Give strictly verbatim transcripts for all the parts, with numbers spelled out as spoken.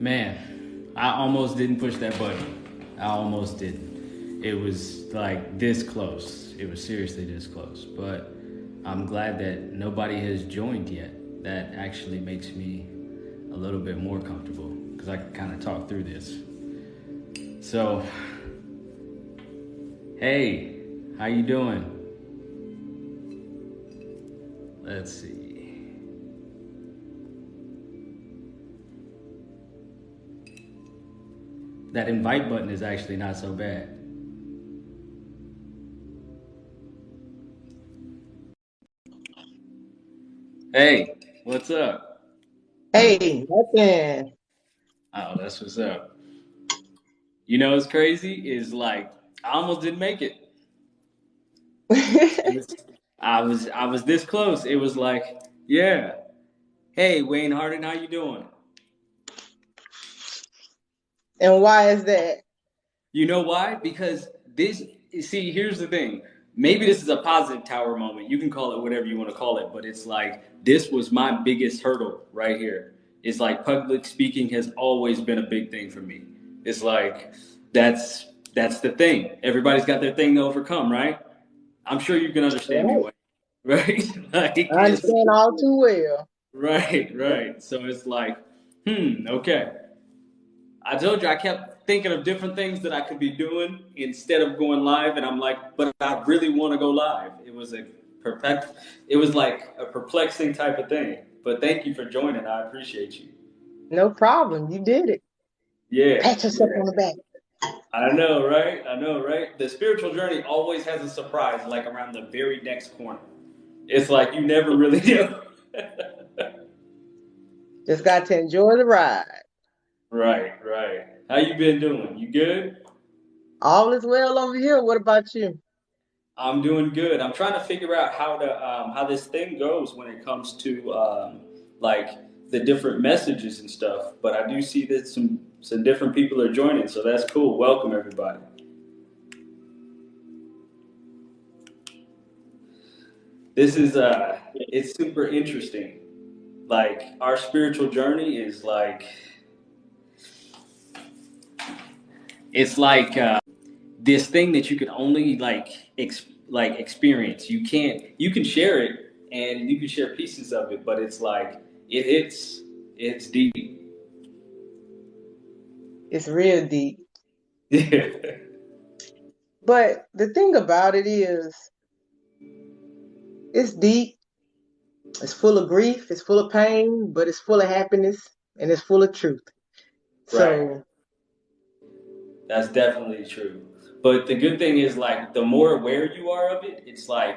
man, I almost didn't push that button. I almost didn't. It was like this close. It was seriously this close. But I'm glad that nobody has joined yet. That actually makes me a little bit more comfortable because I can kind of talk through this. So, hey, how you doing? Let's see. That invite button is actually not so bad. Hey, what's up? Hey, nothing. Oh, that's what's up. You know what's crazy is like I almost didn't make it. it was, I was I was this close. It was like, yeah. Hey, Wayne Hardin, how you doing? And why is that? You know why? Because this, see, here's the thing. Maybe this is a positive tower moment. You can call it whatever you want to call it, but it's like, this was my biggest hurdle right here. It's like public speaking has always been a big thing for me. It's like, that's that's the thing. Everybody's got their thing to overcome, right? I'm sure you can understand right. me, right? Like, I understand all too well. Right, right. So it's like, hmm, okay. I told you I kept thinking of different things that I could be doing instead of going live, and I'm like, but I really want to go live. It was a perplex, it was like a perplexing type of thing. But thank you for joining. I appreciate you. No problem. You did it. Yeah. Pat yourself yeah. on the back. I know, right? I know, right? The spiritual journey always has a surprise, like around the very next corner. It's like you never really know. Just got to enjoy the ride. Right, right. How you been doing? You good? All is well over here. What about you? I'm doing good. I'm trying to figure out how to um, how this thing goes when it comes to um, like the different messages and stuff. But I do see that some some different people are joining, so that's cool. Welcome everybody. This is uh, it's super interesting. Like our spiritual journey is like. It's like uh, this thing that you can only like ex- like experience. You can't. You can share it, and you can share pieces of it, but it's like it, it's it's deep. It's real deep. Yeah. But the thing about it is, it's deep. It's full of grief. It's full of pain, but it's full of happiness, and it's full of truth. Right. So. That's definitely true. But the good thing is like the more aware you are of it, it's like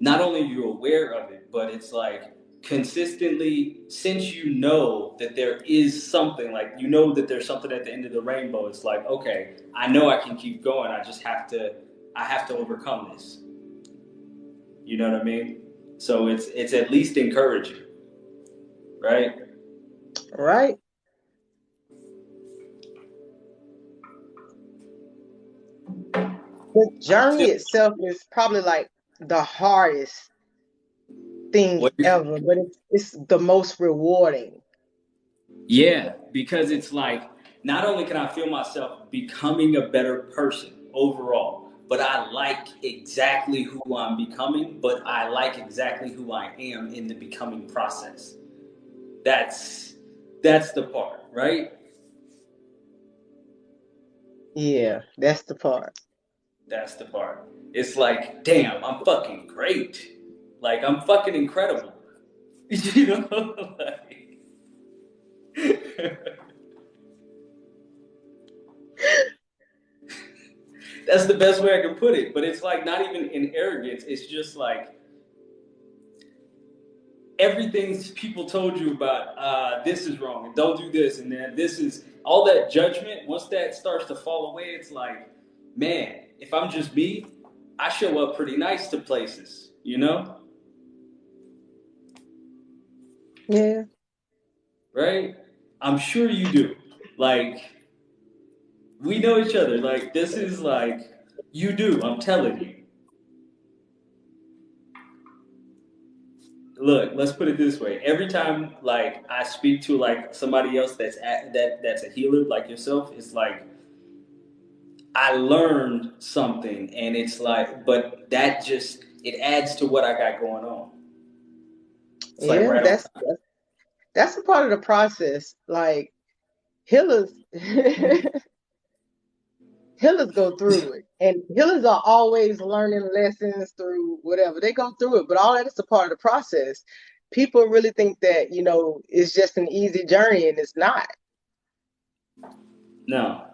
not only are you aware of it, but it's like consistently, since you know that there is something, like you know that there's something at the end of the rainbow, it's like, okay, I know I can keep going. I just have to, I have to overcome this. You know what I mean? So it's it's at least encouraging. Right? Right. The journey itself is probably like the hardest thing ever, but it's, it's the most rewarding. Yeah, because it's like, not only can I feel myself becoming a better person overall, but I like exactly who I'm becoming, but I like exactly who I am in the becoming process. That's, that's the part, right? Yeah, that's the part. That's the part. It's like, damn, I'm fucking great. Like, I'm fucking incredible. You know? Like, that's the best way I can put it. But it's like not even in arrogance. It's just like everything people told you about uh, this is wrong and don't do this and that. This is all that judgment. Once that starts to fall away, it's like, man, if I'm just me, I show up pretty nice to places, you know? Yeah. Right? I'm sure you do. Like, we know each other. Like, this is like, you do, I'm telling you. look, let's put it this way. Every time, like, I speak to, like, somebody else that's at, that that's a healer like yourself, it's like I learned something, and it's like, but that just, it adds to what I got going on. It's yeah, like right that's on. That's a part of the process. Like, healers, healers go through it, and healers are always learning lessons through whatever they go through it. But all that is a part of the process. People really think that, you know, it's just an easy journey, and it's not. No,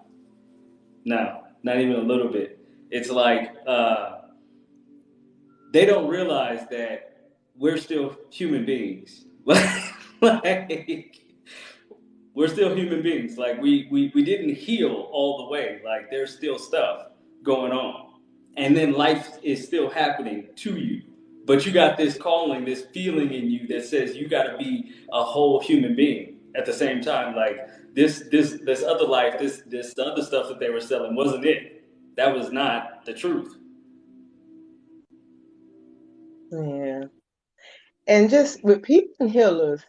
no, not even a little bit. It's like uh, they don't realize that we're still human beings. Like, we're still human beings. Like, we, we, we didn't heal all the way. Like, there's still stuff going on. And then life is still happening to you. But you got this calling, this feeling in you that says you got to be a whole human being at the same time. Like, this this this other life, this this the other stuff that they were selling wasn't it. That was not the truth. Yeah. And just with people and healers,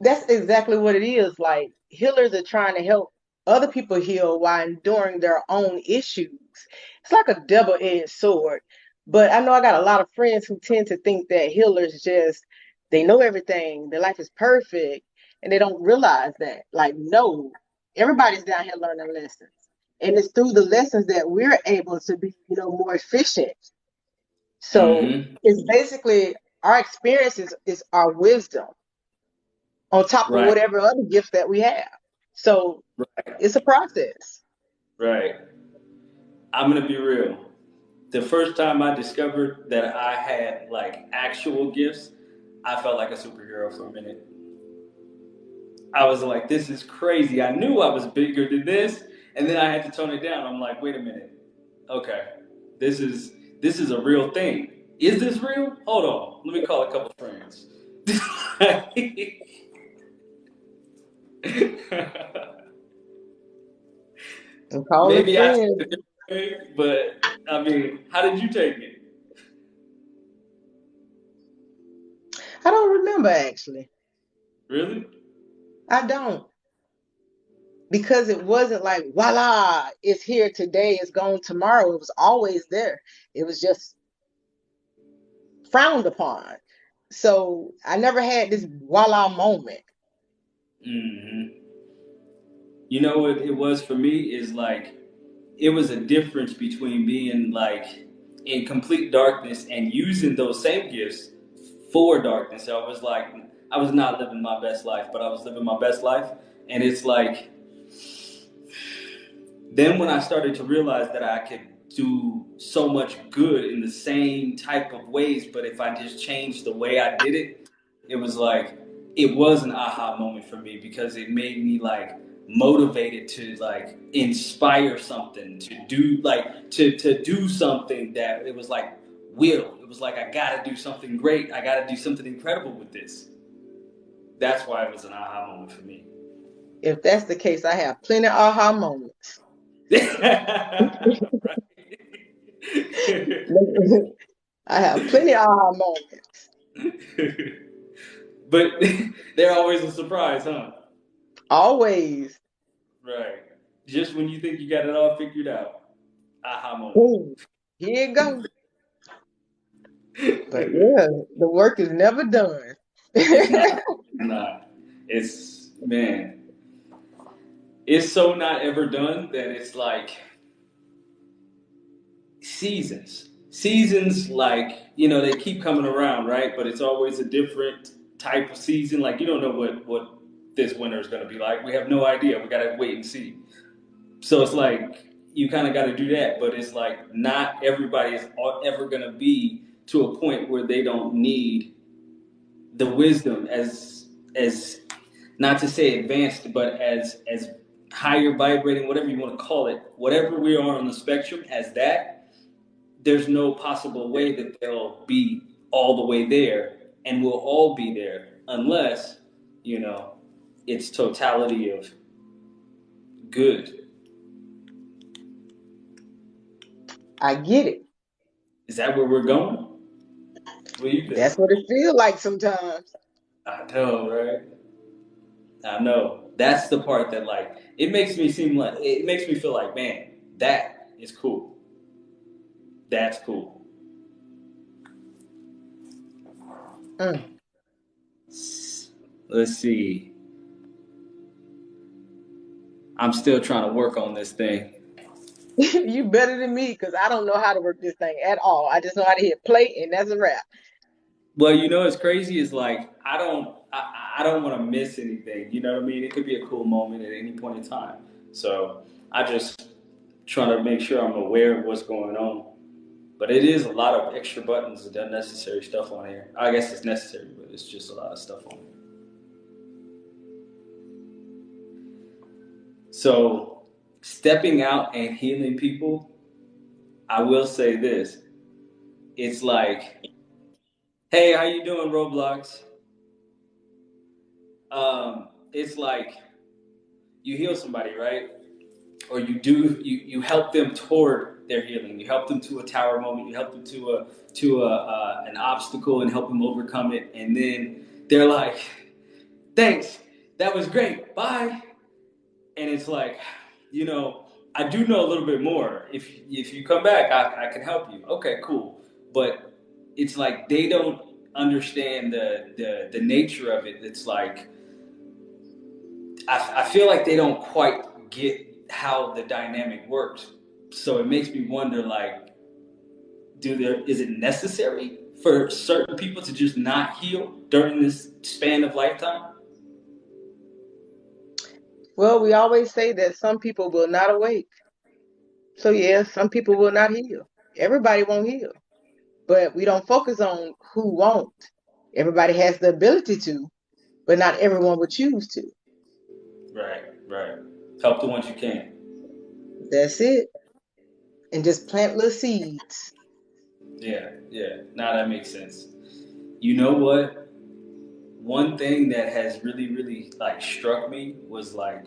that's exactly what it is. Like, healers are trying to help other people heal while enduring their own issues. It's like a double-edged sword. But I know I got a lot of friends who tend to think that healers just, they know everything, their life is perfect, and they don't realize that. Like, no, everybody's down here learning lessons. And it's through the lessons that we're able to be, you know, more efficient. So mm-hmm. It's basically our experiences is our wisdom on top of right. whatever other gift that we have. So right. It's a process. Right. I'm going to be real. The first time I discovered that I had like actual gifts, I felt like a superhero for a minute. I was like, this is crazy. I knew I was bigger than this. And then I had to tone it down. I'm like, wait a minute. Okay. This is, this is a real thing. Is this real? Hold on. Let me call a couple friends. Maybe I should, but I mean, how did you take it? I don't remember actually. Really? I don't. Because it wasn't like, voila, it's here today, it's gone tomorrow. It was always there. It was just frowned upon. So I never had this voila moment. Mm-hmm. You know what it was for me is like, it was a difference between being like in complete darkness and using those same gifts for darkness. So I was like, I was not living my best life, but I was living my best life. And it's like, then when I started to realize that I could do so much good in the same type of ways, but if I just changed the way I did it, it was like, it was an aha moment for me because it made me like motivated to like inspire something, to do like, to, to do something that it was like will. It was like, I gotta do something great. I gotta do something incredible with this. That's why it was an aha moment for me. If that's the case, I have plenty of aha moments. I have plenty of aha moments. But they're always a surprise, huh? Always. Right. Just when you think you got it all figured out. Aha moment. Ooh, here it goes. But yeah, the work is never done. Nah, nah. It's, man. It's so not ever done that it's like seasons. Seasons, like, you know, they keep coming around, right? But it's always a different type of season. Like, you don't know what, what this winter is going to be like. We have no idea. We got to wait and see. So it's like you kind of got to do that. But it's like not everybody is ever going to be to a point where they don't need the wisdom as, as not to say advanced, but as as higher vibrating, whatever you want to call it, whatever we are on the spectrum as that, there's no possible way that they'll be all the way there. And we'll all be there unless, you know, it's totality of good. I get it. Is that where we're going? That's what it feels like sometimes. I know, right? I know. That's the part that, like, it makes me seem like, it makes me feel like, man, that is cool. That's cool. Mm. Let's see. I'm still trying to work on this thing. You better than me, because I don't know how to work this thing at all. I just know how to hit play, and that's a wrap. Well, you know what's crazy is, like, I don't I, I don't want to miss anything. You know what I mean? It could be a cool moment at any point in time. So I just trying to make sure I'm aware of what's going on. But it is a lot of extra buttons and unnecessary stuff on here. I guess it's necessary, but it's just a lot of stuff on here. So stepping out and healing people, I will say this. It's like, hey, how you doing, Roblox? Um, it's like you heal somebody, right? Or you do you, you help them toward their healing. You help them to a tower moment. You help them to a to a uh, an obstacle and help them overcome it. And then they're like, thanks, that was great, bye. And it's like, you know, I do know a little bit more. If if you come back, I, I can help you. Okay, cool. But it's like they don't understand the the, the nature of it. It's like I, I feel like they don't quite get how the dynamic works. So it makes me wonder, like, do there is it necessary for certain people to just not heal during this span of lifetime? Well, we always say that some people will not awake. So, yeah, some people will not heal. Everybody won't heal. But we don't focus on who won't. Everybody has the ability to, but not everyone will choose to. Right, right. Help the ones you can. That's it. And just plant little seeds. Yeah, yeah. Now that makes sense. You know what? One thing that has really, really like struck me was like,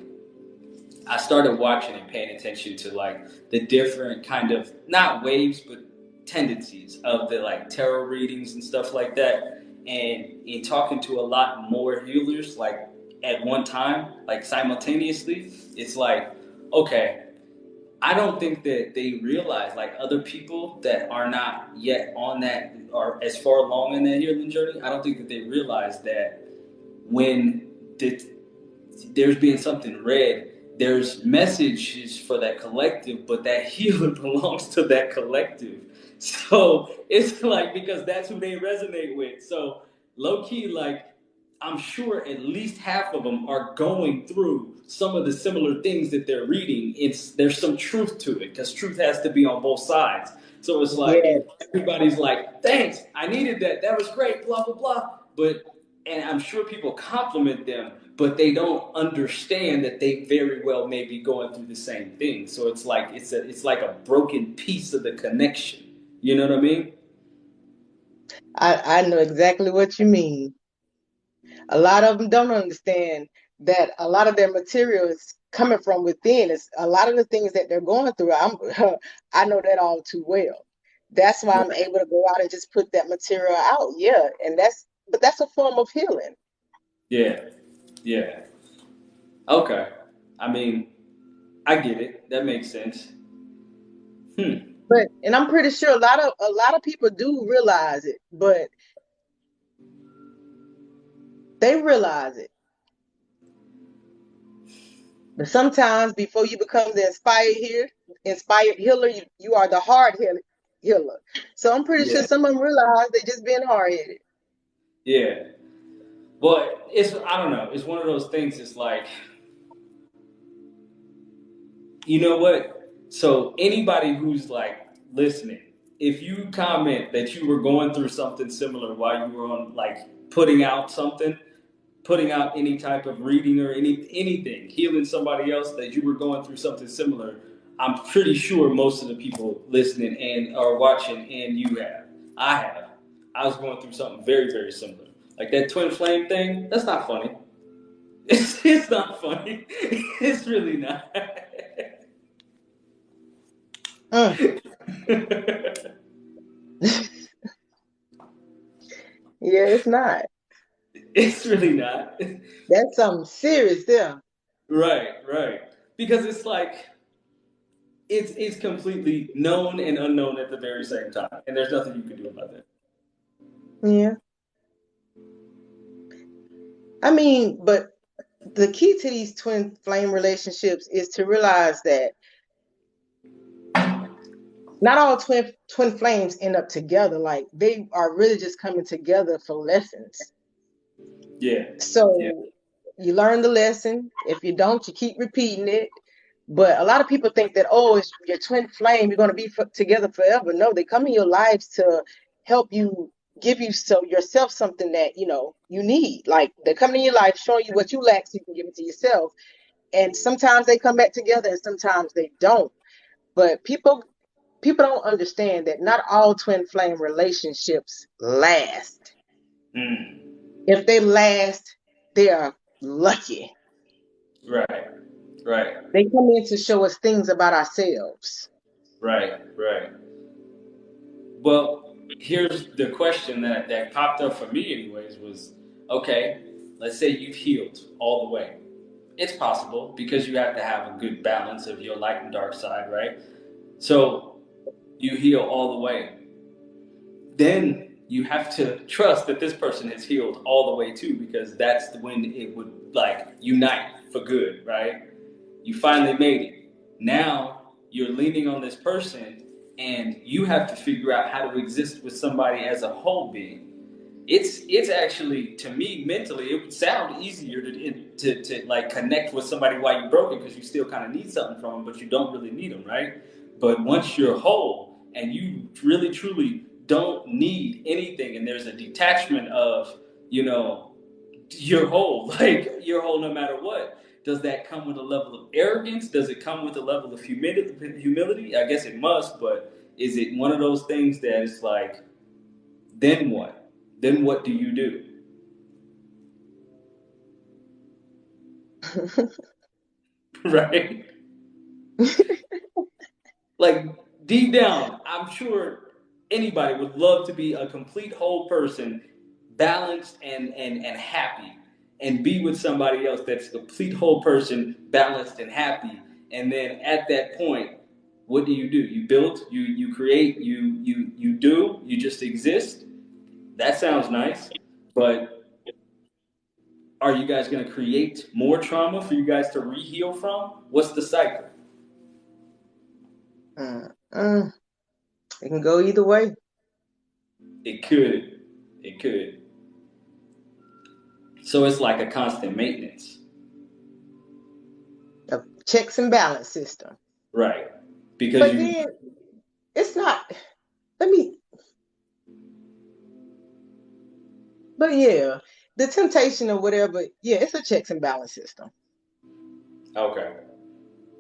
I started watching and paying attention to like the different kind of, not waves, but tendencies of the like tarot readings and stuff like that. And in talking to a lot more healers, like at one time, like simultaneously, it's like, okay, I don't think that they realize like other people that are not yet on that or as far along in that healing journey, I don't think that they realize that when the, there's being something read, there's messages for that collective, but that healing belongs to that collective. So it's like, because that's who they resonate with. So low key, like I'm sure at least half of them are going through some of the similar things that they're reading. It's there's some truth to it because truth has to be on both sides. So it's like, yeah. Everybody's like, thanks, I needed that. That was great, blah, blah, blah. But, and I'm sure people compliment them, but they don't understand that they very well may be going through the same thing. So it's like, it's a, it's like a broken piece of the connection. You know what I mean? I, I know exactly what you mean. A lot of them don't understand that a lot of their material is coming from within. It's a lot of the things that they're going through. I'm, I know that all too well. That's why I'm able to go out and just put that material out. Yeah, and that's but that's a form of healing. Yeah, yeah. Okay. I mean, I get it. That makes sense. Hmm. But and I'm pretty sure a lot of a lot of people do realize it, but they realize it. But sometimes before you become the inspired here, inspired healer, you, you are the hard healer. healer. So I'm pretty yeah. sure some of them realize they just being hard-headed. Yeah. But it's, I don't know. It's one of those things. It's like, you know what? So anybody who's like listening, if you comment that you were going through something similar while you were on like putting out something, putting out any type of reading or any anything, healing somebody else that you were going through something similar, I'm pretty sure most of the people listening and are watching, and you have, I have, I was going through something very, very similar. Like that twin flame thing, that's not funny. It's, it's not funny. It's really not. uh. Yeah, it's not. It's really not. That's something serious there. Right, right. Because it's like, it's it's completely known and unknown at the very same time. And there's nothing you can do about that. Yeah. I mean, but the key to these twin flame relationships is to realize that not all twin twin flames end up together. Like, they are really just coming together for lessons. Yeah. So yeah. You learn the lesson. If you don't, you keep repeating it. But a lot of people think that, oh, it's your twin flame, you're going to be f- together forever. No, they come in your lives to help you, give you so yourself something that, you know, you need. Like, they come in your life, showing you what you lack so you can give it to yourself. And sometimes they come back together and sometimes they don't. But people... People don't understand that not all twin flame relationships last. Mm. If they last, they are lucky. Right, right. They come in to show us things about ourselves. Right, right. Well, here's the question that, that popped up for me anyways was, okay, let's say you've healed all the way. It's possible because you have to have a good balance of your light and dark side, right? So, you heal all the way. Then you have to trust that this person has healed all the way too, because that's when it would like unite for good, right? You finally made it. Now you're leaning on this person and you have to figure out how to exist with somebody as a whole being. It's it's actually, to me, mentally, it would sound easier to to, to like connect with somebody while you're broken, because you still kind of need something from them, but you don't really need them, right? But once you're whole and you really, truly don't need anything, and there's a detachment of, you know, you're whole, like you're whole no matter what, does that come with a level of arrogance? Does it come with a level of humility? I guess it must, but is it one of those things that it's like, then what? Then what do you do? Right? Like, deep down, I'm sure anybody would love to be a complete whole person, balanced and, and, and happy, and be with somebody else that's a complete whole person, balanced and happy. And then at that point, what do you do? You build, you you create, you you you do, you just exist. That sounds nice, but are you guys going to create more trauma for you guys to re-heal from? What's the cycle? Uh, uh, it can go either way. It could. It could. So it's like a constant maintenance. A checks and balance system. Right. Because but you... then, it's not... Let me... But yeah, the temptation or whatever, yeah, it's a checks and balance system. Okay.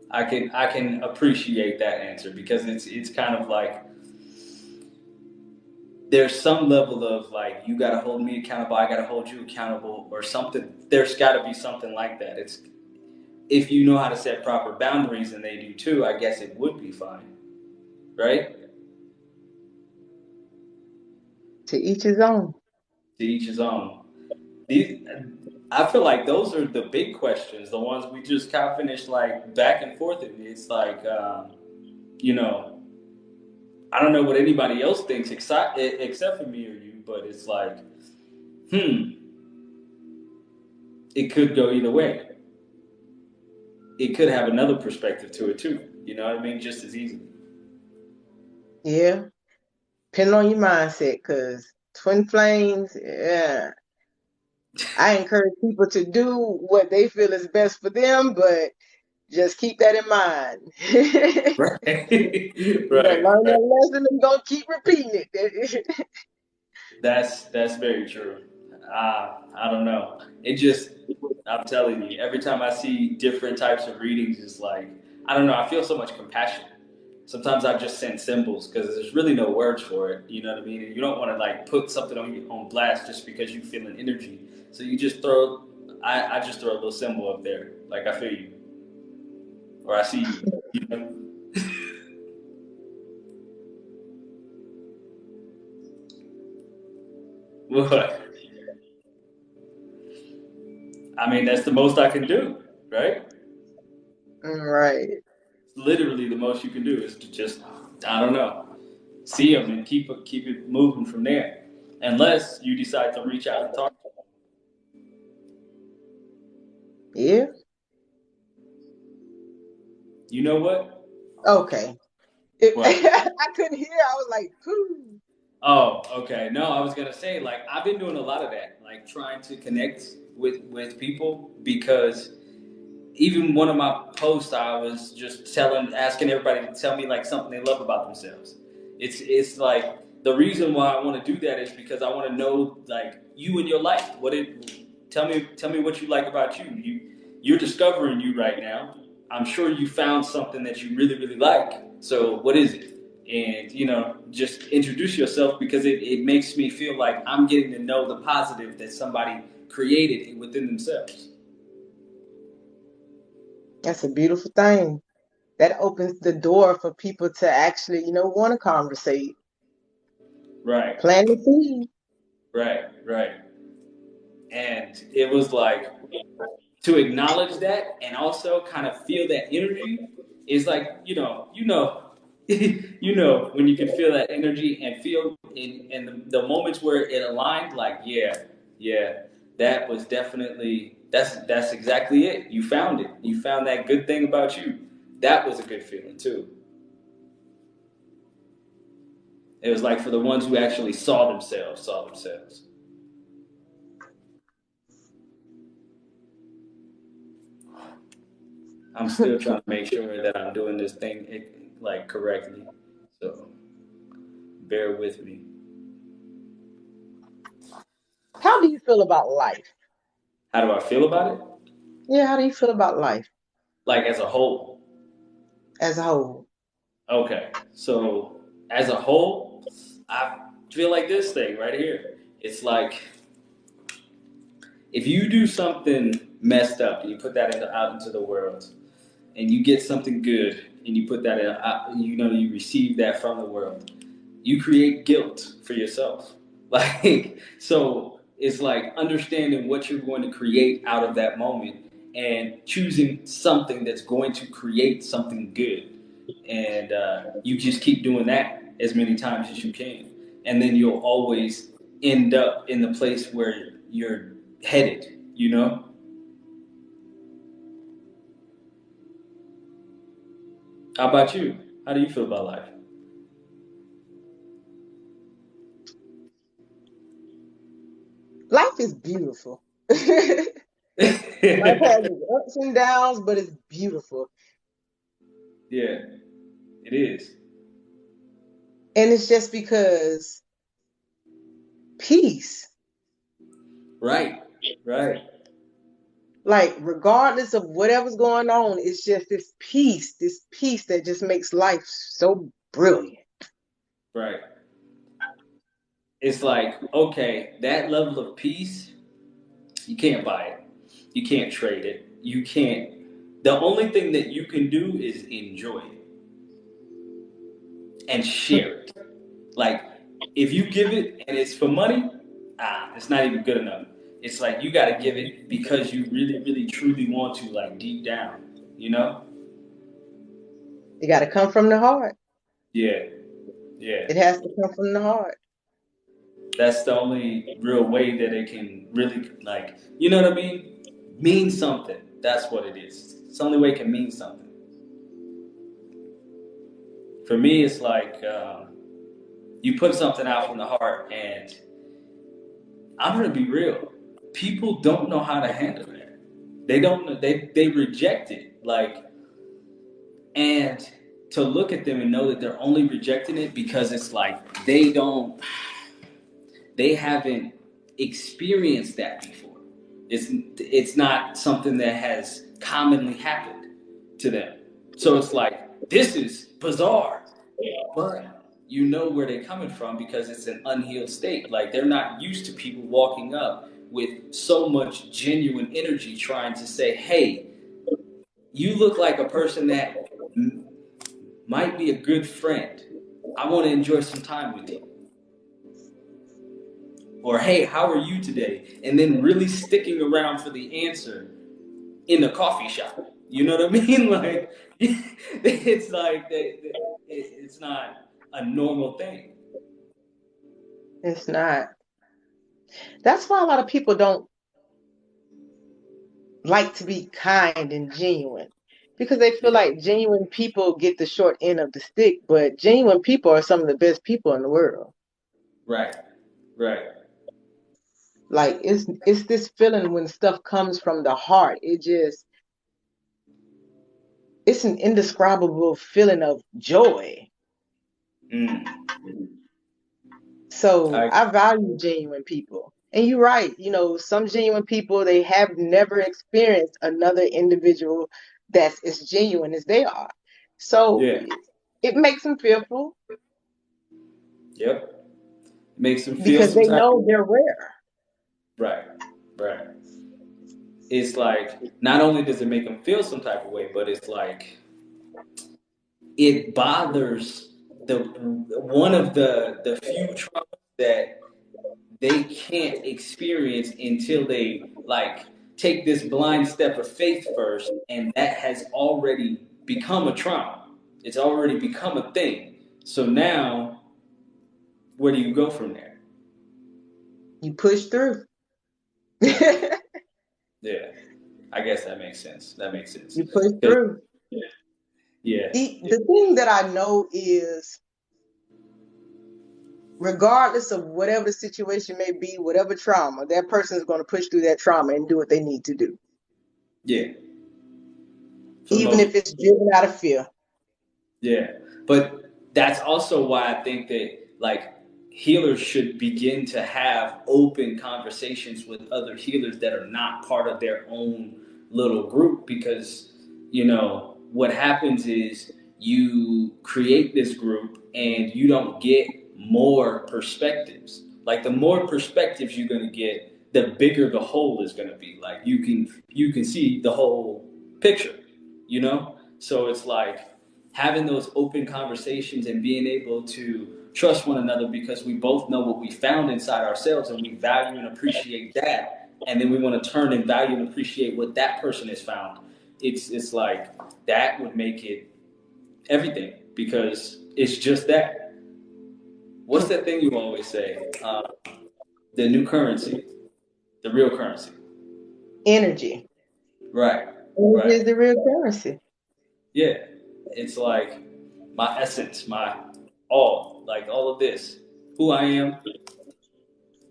I can I can appreciate that answer, because it's it's kind of like there's some level of like, you got to hold me accountable, I got to hold you accountable or something. There's got to be something like that. It's if you know how to set proper boundaries, and they do too, I guess it would be fine. Right? To each his own. To each his own. These, I feel like those are the big questions, the ones we just kind of finished like back and forth. And it's like, um, you know, I don't know what anybody else thinks except, except for me or you, but it's like, hmm, it could go either way. It could have another perspective to it too. You know what I mean? Just as easily. Yeah. Depending on your mindset, because twin flames, yeah. I encourage people to do what they feel is best for them, but just keep that in mind. Right. Right. Learn that lesson and don't keep repeating it. that's that's very true. Uh, I don't know. It just, I'm telling you, every time I see different types of readings, it's like, I don't know, I feel so much compassion. Sometimes I just send symbols because there's really no words for it. You know what I mean? You don't want to like put something on your own blast just because you feel an energy. So you just throw, I, I just throw a little symbol up there. Like, I feel you. Or I see you. You know? What? I mean, that's the most I can do, right? Right. Literally, the most you can do is to just, I don't know, see them and keep it, keep it moving from there, unless you decide to reach out and talk to them. Yeah. You know what? Okay. It, what? I couldn't hear. I was like, "Pooh." Oh, okay. No, I was gonna say, like, I've been doing a lot of that, like trying to connect with with people, because even one of my posts, I was just telling, asking everybody to tell me like something they love about themselves. It's it's like the reason why I want to do that is because I want to know like you and your life. What it tell me tell me what you like about you. You you're discovering you right now. I'm sure you found something that you really really like. So what is it? And you know, just introduce yourself, because it, it makes me feel like I'm getting to know the positive that somebody created within themselves. That's a beautiful thing. That opens the door for people to actually, you know, want to conversate. Right. Plant the seed. Right, right. And it was like, to acknowledge that and also kind of feel that energy is like, you know, you know, you know, when you can feel that energy and feel in, in the, the moments where it aligned, like, yeah, yeah, that was definitely, that's that's exactly it. You found it. You found that good thing about you. That was a good feeling too. It was like for the ones who actually saw themselves, saw themselves. I'm still trying to make sure that I'm doing this thing like correctly. So bear with me. How do you feel about life? How do I feel about it? Yeah, how do you feel about life? Like as a whole? As a whole. Okay, so as a whole, I feel like this thing right here. It's like, if you do something messed up and you put that into, out into the world, and you get something good and you put that in, out, you know, you receive that from the world, you create guilt for yourself. Like, so... It's like understanding what you're going to create out of that moment and choosing something that's going to create something good. And uh, you just keep doing that as many times as you can. And then you'll always end up in the place where you're headed, you know? How about you? How do you feel about life? Life is beautiful. Life has its ups and downs, but it's beautiful. Yeah, it is. And it's just because peace. Right, right. Like, regardless of whatever's going on, it's just this peace, this peace that just makes life so brilliant. Right. It's like, okay, that level of peace, you can't buy it. You can't trade it. You can't. The only thing that you can do is enjoy it and share it. Like, if you give it and it's for money, ah, it's not even good enough. It's like, you got to give it because you really, really, truly want to, like, deep down, you know? It got to come from the heart. Yeah. Yeah. It has to come from the heart. That's the only real way that it can really, like, you know what I mean? Mean something. That's what it is. It's the only way it can mean something. For me, it's like um, you put something out from the heart, and I'm going to be real. People don't know how to handle it. They don't, they, they reject it. Like, and to look at them and know that they're only rejecting it because it's like they don't... They haven't experienced that before. It's it's not something that has commonly happened to them. So it's like, this is bizarre. But you know where they're coming from because it's an unhealed state. Like, they're not used to people walking up with so much genuine energy trying to say, hey, you look like a person that might be a good friend. I want to enjoy some time with you. or hey, how are you today? And then really sticking around for the answer in a coffee shop. You know what I mean? Like, it's like, they, they, it's not a normal thing. It's not. That's why a lot of people don't like to be kind and genuine, because they feel like genuine people get the short end of the stick, but genuine people are some of the best people in the world. Right, right. Like, it's it's this feeling when stuff comes from the heart. It just, it's an indescribable feeling of joy. Mm. So I, I value genuine people. And you're right, you know, some genuine people, they have never experienced another individual that's as genuine as they are. So yeah. it, it makes them fearful. Yep. It makes them feel because sometimes. They know they're rare. Right, right. It's like, not only does it make them feel some type of way, but it's like, it bothers the one of the, the few traumas that they can't experience until they like take this blind step of faith first, and that has already become a trauma. It's already become a thing. So now, where do you go from there? You push through. Yeah, I guess that makes sense. That makes sense. You push through. Yeah. Yeah. The, the thing that I know is, regardless of whatever the situation may be, whatever trauma, that person is going to push through that trauma and do what they need to do. Yeah. So even most, if it's driven out of fear. Yeah. But that's also why I think that, like, healers should begin to have open conversations with other healers that are not part of their own little group, because, you know, what happens is you create this group and you don't get more perspectives. Like, the more perspectives you're going to get, the bigger the hole is going to be. Like, you can you can see the whole picture, you know? So it's like having those open conversations and being able to trust one another, because we both know what we found inside ourselves and we value and appreciate that, and then we want to turn and value and appreciate what that person has found. It's it's like that would make it everything, because it's just that. What's that thing you always say? Uh, the new currency, the real currency. Energy. Right. Energy right. is the real currency. Yeah. It's like my essence, my all, like all of this, who I am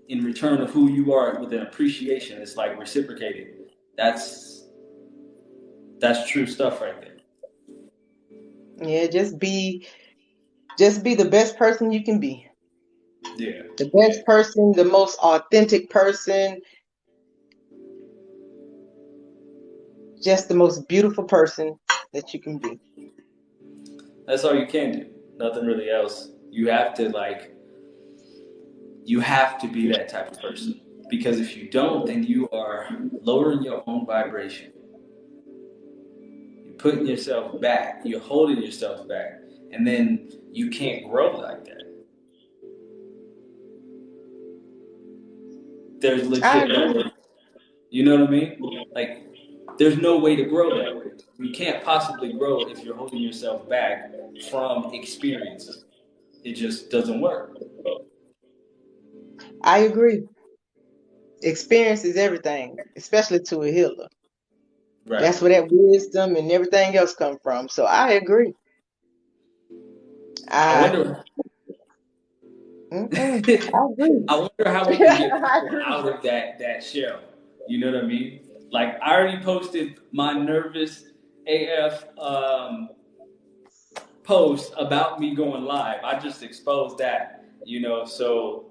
in return of who you are, with an appreciation. It's like reciprocated. That's, that's true stuff right there. Yeah. Just be, just be the best person you can be. Yeah. The best person, the most authentic person, just the most beautiful person that you can be. That's all you can do. Nothing really else. You have to like, you have to be that type of person, because if you don't, then you are lowering your own vibration. You're putting yourself back. You're holding yourself back. And then you can't grow like that. There's legit no way. You know what I mean? Like, there's no way to grow that way. You can't possibly grow if you're holding yourself back from experiences. It just doesn't work. I agree. Experience is everything, especially to a healer. Right. That's where that wisdom and everything else come from. So I agree. I, I wonder. I wonder how we can get out of that that shell. You know what I mean? Like, I already posted my nervous A F um, post about me going live. I just exposed that. You know, so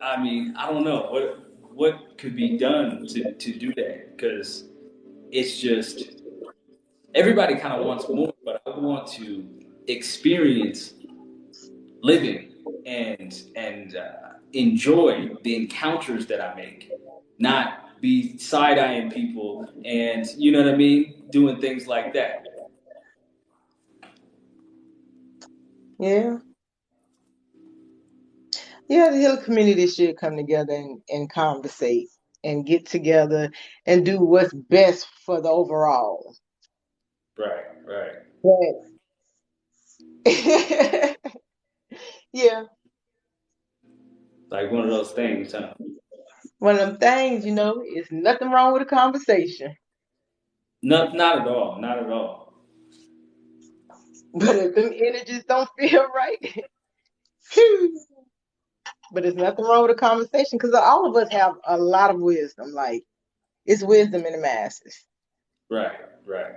I mean, I don't know what what could be done to to do that, because it's just everybody kind of wants more, but I want to experience living and and uh, enjoy the encounters that I make, not be side-eyeing people and, you know what I mean, doing things like that. Yeah. Yeah, the Healing community should come together and, and conversate and get together and do what's best for the overall. Right, right. But yeah. Like one of those things, huh? One of them things, you know, it's nothing wrong with a conversation. No, not at all. Not at all. But if them energies don't feel right, but there's nothing wrong with a conversation, because all of us have a lot of wisdom. Like, it's wisdom in the masses. Right, right.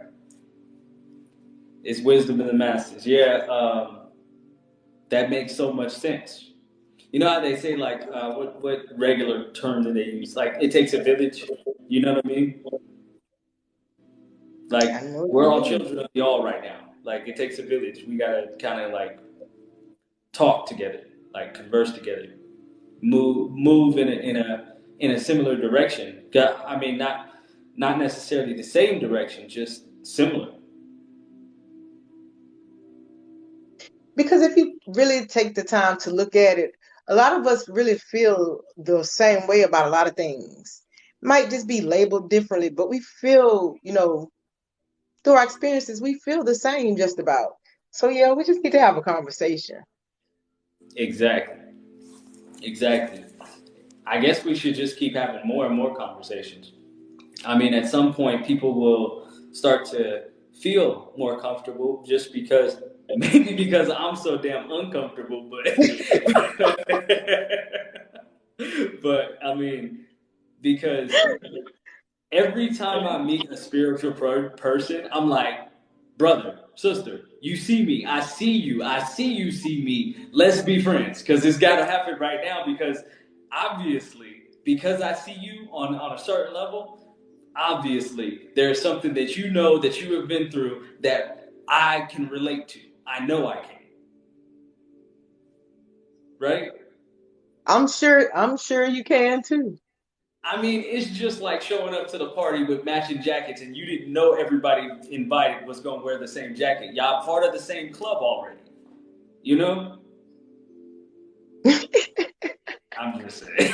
It's wisdom in the masses. Yeah, um, that makes so much sense. You know how they say, like, uh, what what regular term do they use? Like, it takes a village. You know what I mean? Like, we're all children of the all right now. Like, it takes a village. We gotta kind of like talk together, like converse together, move move in a in a in a similar direction. I mean, not not necessarily the same direction, just similar. Because if you really take the time to look at it, a lot of us really feel the same way about a lot of things. Might just be labeled differently, but we feel, you know, through our experiences, we feel the same just about. So yeah, we just need to have a conversation. Exactly. Exactly. I guess we should just keep having more and more conversations. I mean, at some point, people will start to feel more comfortable just because, maybe because I'm so damn uncomfortable, but, but I mean, because every time I meet a spiritual per- person, I'm like, brother, sister, you see me, I see you, I see you see me, let's be friends, because it's got to happen right now, because obviously, because I see you on, on a certain level, obviously, there's something that you know that you have been through that I can relate to. I know I can. Right? I'm sure, I'm sure you can too. I mean, it's just like showing up to the party with matching jackets and you didn't know everybody invited was going to wear the same jacket. Y'all part of the same club already. You know? I'm just saying.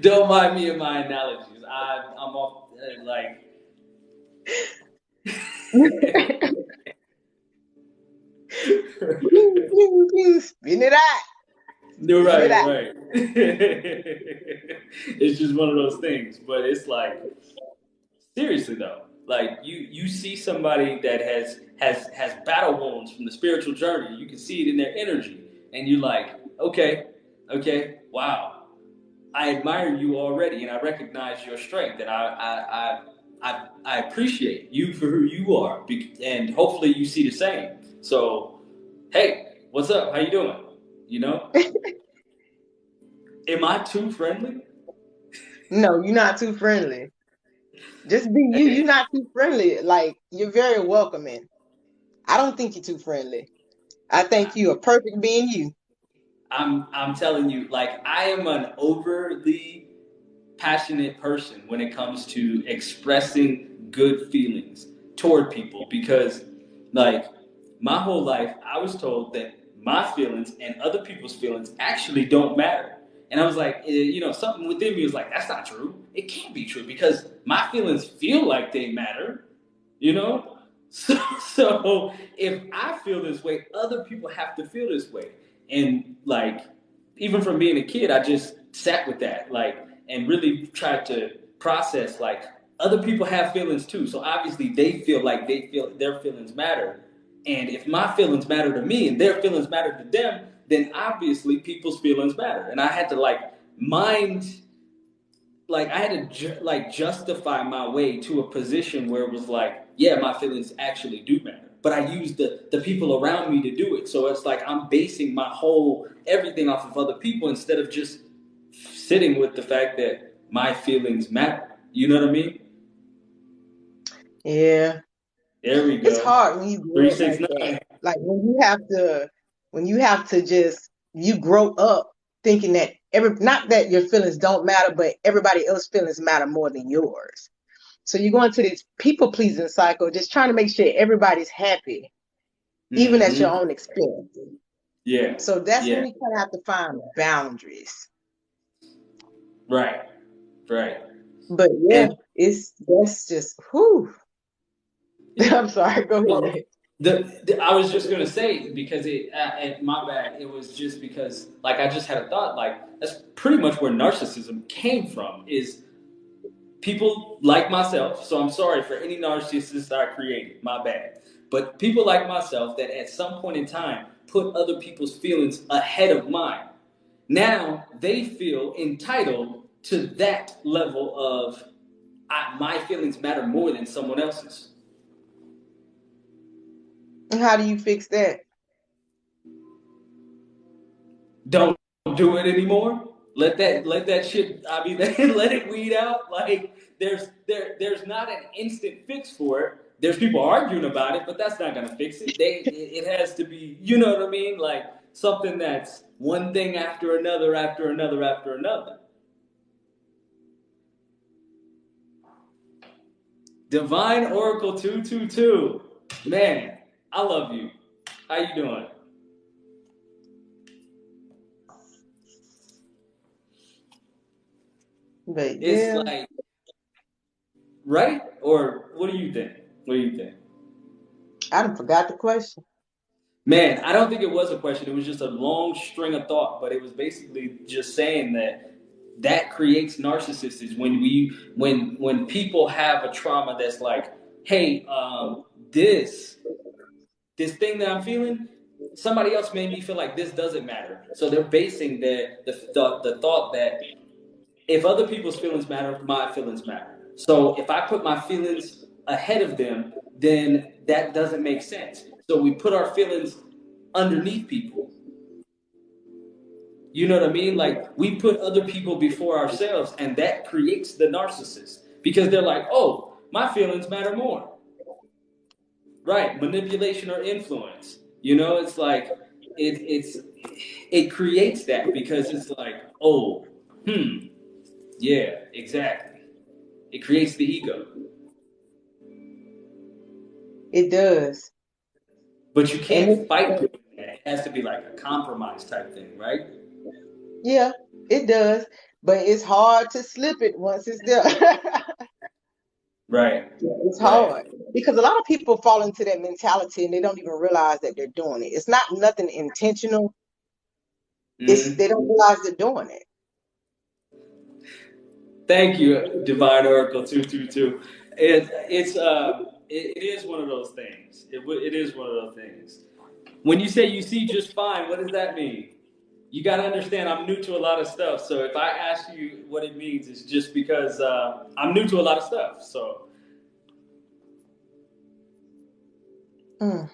Don't mind me and my analogies. I, I'm off, uh, like... Spin it out. You're right, it out. Right. It's just one of those things, but it's like, seriously though, like you you see somebody that has has has battle wounds from the spiritual journey. You can see it in their energy, and you're like, okay, okay, wow, I admire you already, and I recognize your strength, and I I I I, I appreciate you for who you are, and hopefully you see the same. So, hey, what's up? How you doing? You know? Am I too friendly? No, you're not too friendly. Just be you. You're not too friendly. Like, you're very welcoming. I don't think you're too friendly. I think you're perfect being you. I'm I'm telling you, like, I am an overly passionate person when it comes to expressing good feelings toward people, because, like, my whole life, I was told that my feelings and other people's feelings actually don't matter. And I was like, you know, something within me was like, that's not true. It can't be true because my feelings feel like they matter, you know? So, so if I feel this way, other people have to feel this way. And like, even from being a kid, I just sat with that, like, and really tried to process, like, other people have feelings too. So obviously they feel like they feel their feelings matter. And if my feelings matter to me and their feelings matter to them, then obviously people's feelings matter. And I had to like mind, like I had to ju- like justify my way to a position where it was like, yeah, my feelings actually do matter. But I used the, the people around me to do it. So it's like I'm basing my whole everything off of other people instead of just sitting with the fact that my feelings matter. You know what I mean? Yeah. There we go. It's hard when you grow up like that. Like when you have to, when you have to just you grow up thinking that every not that your feelings don't matter, but everybody else's feelings matter more than yours. So you go into this people pleasing cycle, just trying to make sure everybody's happy, even mm-hmm. at your own expense. Yeah. So that's yeah. when we kind of have to find boundaries. Right. Right. But yeah, and it's that's just whew. Yeah. I'm sorry. Go well, ahead. The, the, I was just gonna say because it. Uh, my bad. It was just because like I just had a thought. Like that's pretty much where narcissism came from. Is people like myself. So I'm sorry for any narcissists I created. My bad. But people like myself that at some point in time put other people's feelings ahead of mine. Now they feel entitled to that level of I, my feelings matter more than someone else's. How do you fix that? Don't do it anymore. Let that let that shit. I mean, let it weed out. Like there's there there's not an instant fix for it. There's people arguing about it, but that's not gonna fix it. They it has to be, you know what I mean? Like something that's one thing after another, after another, after another. Divine Oracle two two two, man. I love you. How you doing? But it's yeah. like, right? Or what do you think? What do you think? I done forgot the question. Man, I don't think it was a question. It was just a long string of thought, but it was basically just saying that that creates narcissists is when we when when people have a trauma that's like, hey, um, this. This thing that I'm feeling, somebody else made me feel like this doesn't matter. So they're basing their, the, the the thought that if other people's feelings matter, my feelings matter. So if I put my feelings ahead of them, then that doesn't make sense. So we put our feelings underneath people. You know what I mean? Like we put other people before ourselves, and that creates the narcissist because they're like, oh, my feelings matter more. Right, manipulation or influence. You know, it's like it it's it creates that because it's like, oh, hmm, yeah, exactly. It creates the ego. It does. But you can't fight with that. It has to be like a compromise type thing, right? Yeah, it does. But it's hard to slip it once it's done. Right. It's hard because a lot of people fall into that mentality and they don't even realize that they're doing it. It's not nothing intentional. Mm-hmm. It's they don't realize they're doing it. Thank you, Divine Oracle two two two. It, it's uh, it, it is one of those things. It it is one of those things. When you say you see just fine, what does that mean? You got to understand I'm new to a lot of stuff. So if I ask you what it means, it's just because uh, I'm new to a lot of stuff. So. Mm.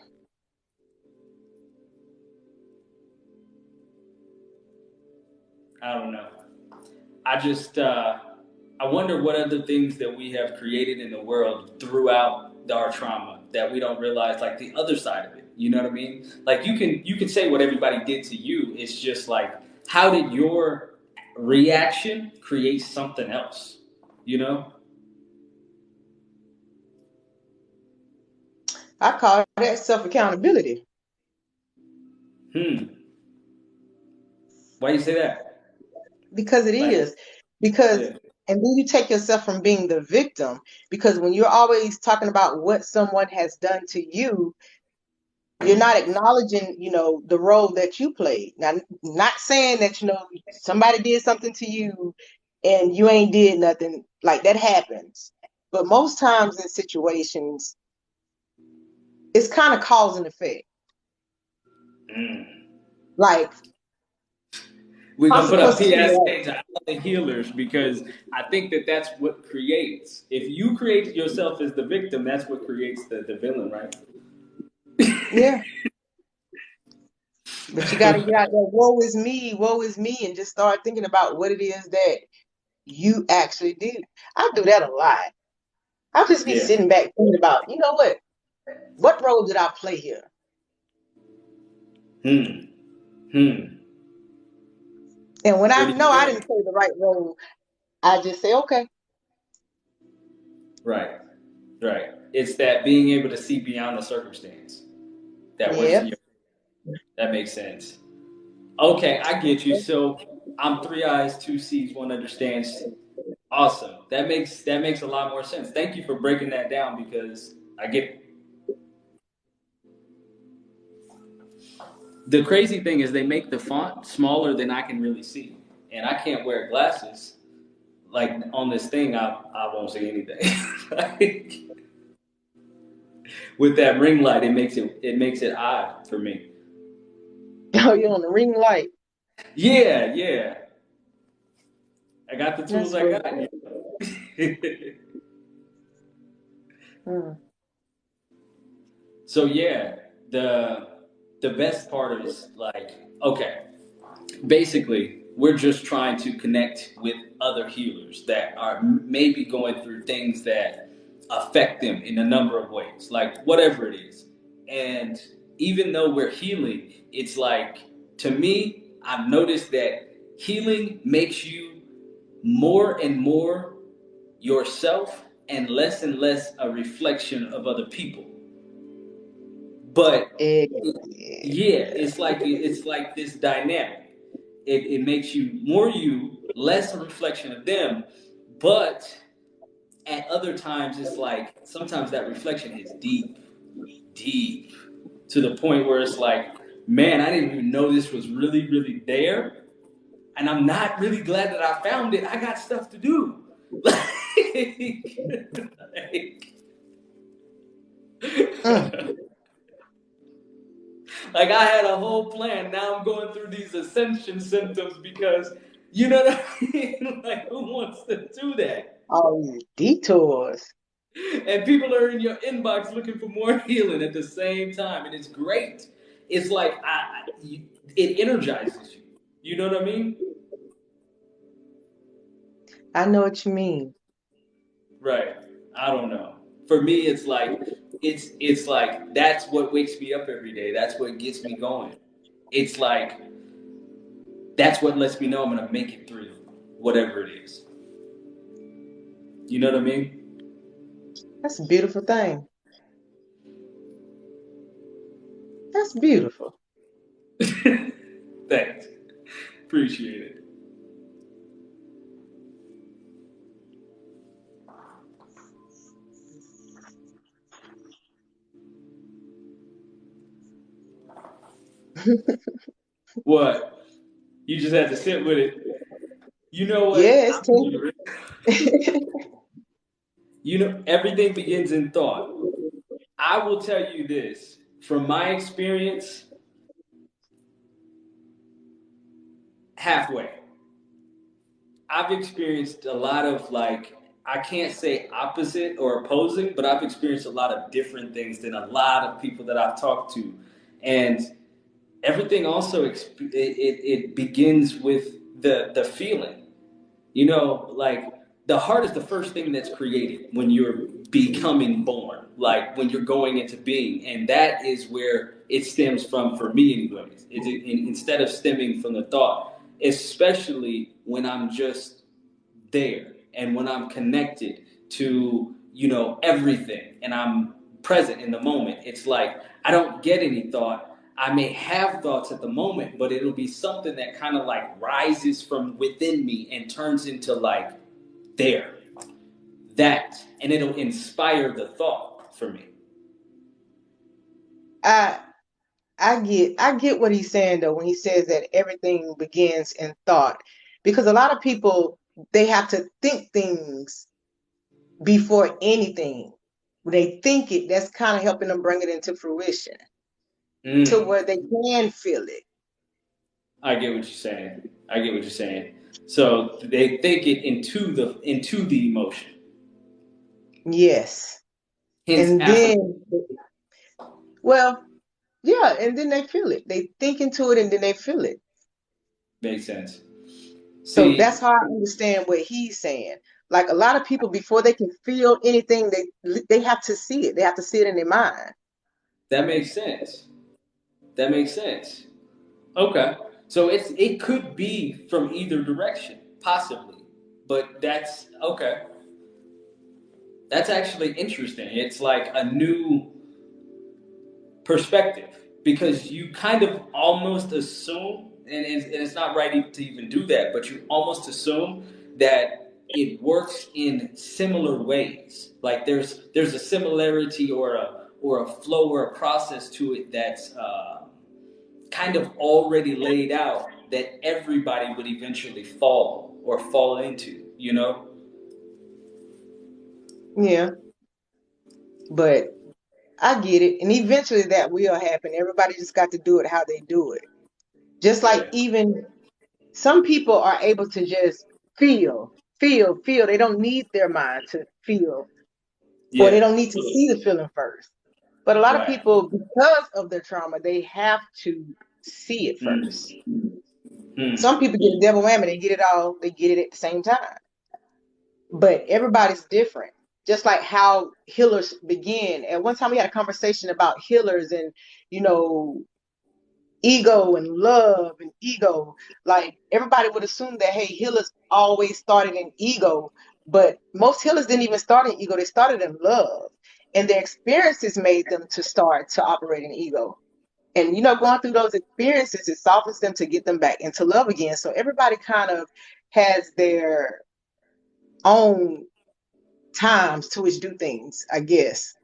I don't know. I just, uh, I wonder what other things that we have created in the world throughout our trauma that we don't realize, like the other side of it. You know what I mean? Like you can you can say what everybody did to you. It's just like, how did your reaction create something else? You know? I call that self-accountability. Hmm. Why do you say that? Because it like, is. Because yeah. And then you take yourself from being the victim. Because when you're always talking about what someone has done to you, you're not acknowledging, you know, the role that you played. Now, not saying that, you know, somebody did something to you and you ain't did nothing. Like, that happens. But most times in situations, it's kind of cause and effect. Mm. Like, we're going to put up P S A to other healers because I think that that's what creates. If you create yourself as the victim, that's what creates the, the villain, right? Yeah, but you gotta get out there. Woe is me, woe is me, and just start thinking about what it is that you actually did. I do that a lot. I'll just be yeah. sitting back thinking about, you know what, what role did I play here? Hmm. Hmm. And when what I know I didn't play the right role, I just say, okay. Right. Right. It's that being able to see beyond the circumstance. That was yep. your That makes sense. Okay, I get you. So I'm three eyes, two C's, one understands. Awesome. That makes that makes a lot more sense. Thank you for breaking that down because I get it. The crazy thing is they make the font smaller than I can really see. And I can't wear glasses. Like on this thing, I, I won't see anything. Like, with that ring light, it makes it it makes it odd for me. Oh, you're on the ring light. Yeah, yeah. I got the tools I got. mm. So yeah, the the best part is like, okay, basically we're just trying to connect with other healers that are maybe going through things that affect them in a number of ways, like whatever it is. And even though we're healing, it's like, to me, I've noticed that healing makes you more and more yourself and less and less a reflection of other people. But it, yeah, it's like it's like this dynamic. It, it makes you more you, less a reflection of them. But at other times, it's like sometimes that reflection is deep, deep, to the point where it's like, man, I didn't even know this was really, really there. And I'm not really glad that I found it. I got stuff to do. Like, like, uh. like I had a whole plan. Now I'm going through these ascension symptoms because, you know what I mean? Like, who wants to do that? All these detours. And people are in your inbox looking for more healing at the same time. And it's great. It's like, I, it energizes you. You know what I mean? I know what you mean. Right. I don't know. For me, it's like, it's, it's like, that's what wakes me up every day. That's what gets me going. It's like, that's what lets me know I'm going to make it through whatever it is. You know what I mean? That's a beautiful thing. That's beautiful. Thanks. Appreciate it. What? You just have to sit with it. You know what? Yeah, it's cool. You know, everything begins in thought. I will tell you this. From my experience, halfway. I've experienced a lot of, like, I can't say opposite or opposing, but I've experienced a lot of different things than a lot of people that I've talked to. And everything also, it, it, it begins with the, the feeling. You know, like, the heart is the first thing that's created when you're becoming born, like when you're going into being. And that is where it stems from, for me anyways. It's, it, instead of stemming from the thought, especially when I'm just there and when I'm connected to, you know, everything and I'm present in the moment. It's like, I don't get any thought. I may have thoughts at the moment, but it'll be something that kind of like rises from within me and turns into like there. That, and it'll inspire the thought for me. I I get I get what he's saying though when he says that everything begins in thought, because a lot of people, they have to think things before anything. When they think it, that's kind of helping them bring it into fruition mm. to where they can feel it. I get what you're saying. I get what you're saying. So they think it into the into the emotion. Yes. His and then, well, yeah, and then they feel it. They think into it and then they feel it. Makes sense. So See, that's how I understand what he's saying. Like a lot of people, before they can feel anything, they they have to see it. They have to see it in their mind. That makes sense. That makes sense. Okay. So it's it could be from either direction, possibly. But that's okay. That's actually interesting. It's like a new perspective because you kind of almost assume, and it's, and it's not right to even do that, but you almost assume that it works in similar ways. Like there's there's a similarity or a or a flow or a process to it that's uh, kind of already laid out that everybody would eventually follow or fall into, you know? Yeah, but I get it. And eventually that will happen. Everybody just got to do it how they do it. Just like yeah. even some people are able to just feel, feel, feel. They don't need their mind to feel. Yeah. Or they don't need to see the feeling first. But a lot right. of people, because of their trauma, they have to see it first. Mm-hmm. Some people get a double whammy. They get it all. They get it at the same time. But everybody's different. Just like how healers begin. At one time we had a conversation about healers and, you know, ego and love and ego. Like everybody would assume that, hey, healers always started in ego, but most healers didn't even start in ego. They started in love, and their experiences made them to start to operate in ego. And, you know, going through those experiences, it softens them to get them back into love again. So everybody kind of has their own times to which do things, I guess.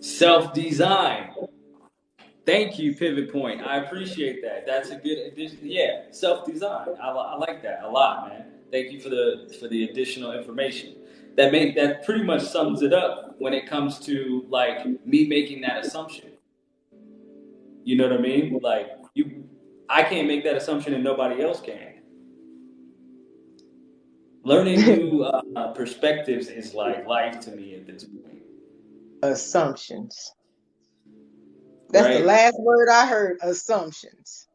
Self-design. Thank you, Pivot Point. I appreciate that. That's a good addition. Yeah, self-design. I, I like that a lot, man. Thank you for the for the additional information. That make that pretty much sums it up when it comes to like me making that assumption. You know what I mean? Like you, I can't make that assumption, and nobody else can. Learning new uh, perspectives is like life to me at this point. Assumptions. That's right? The last word I heard. Assumptions.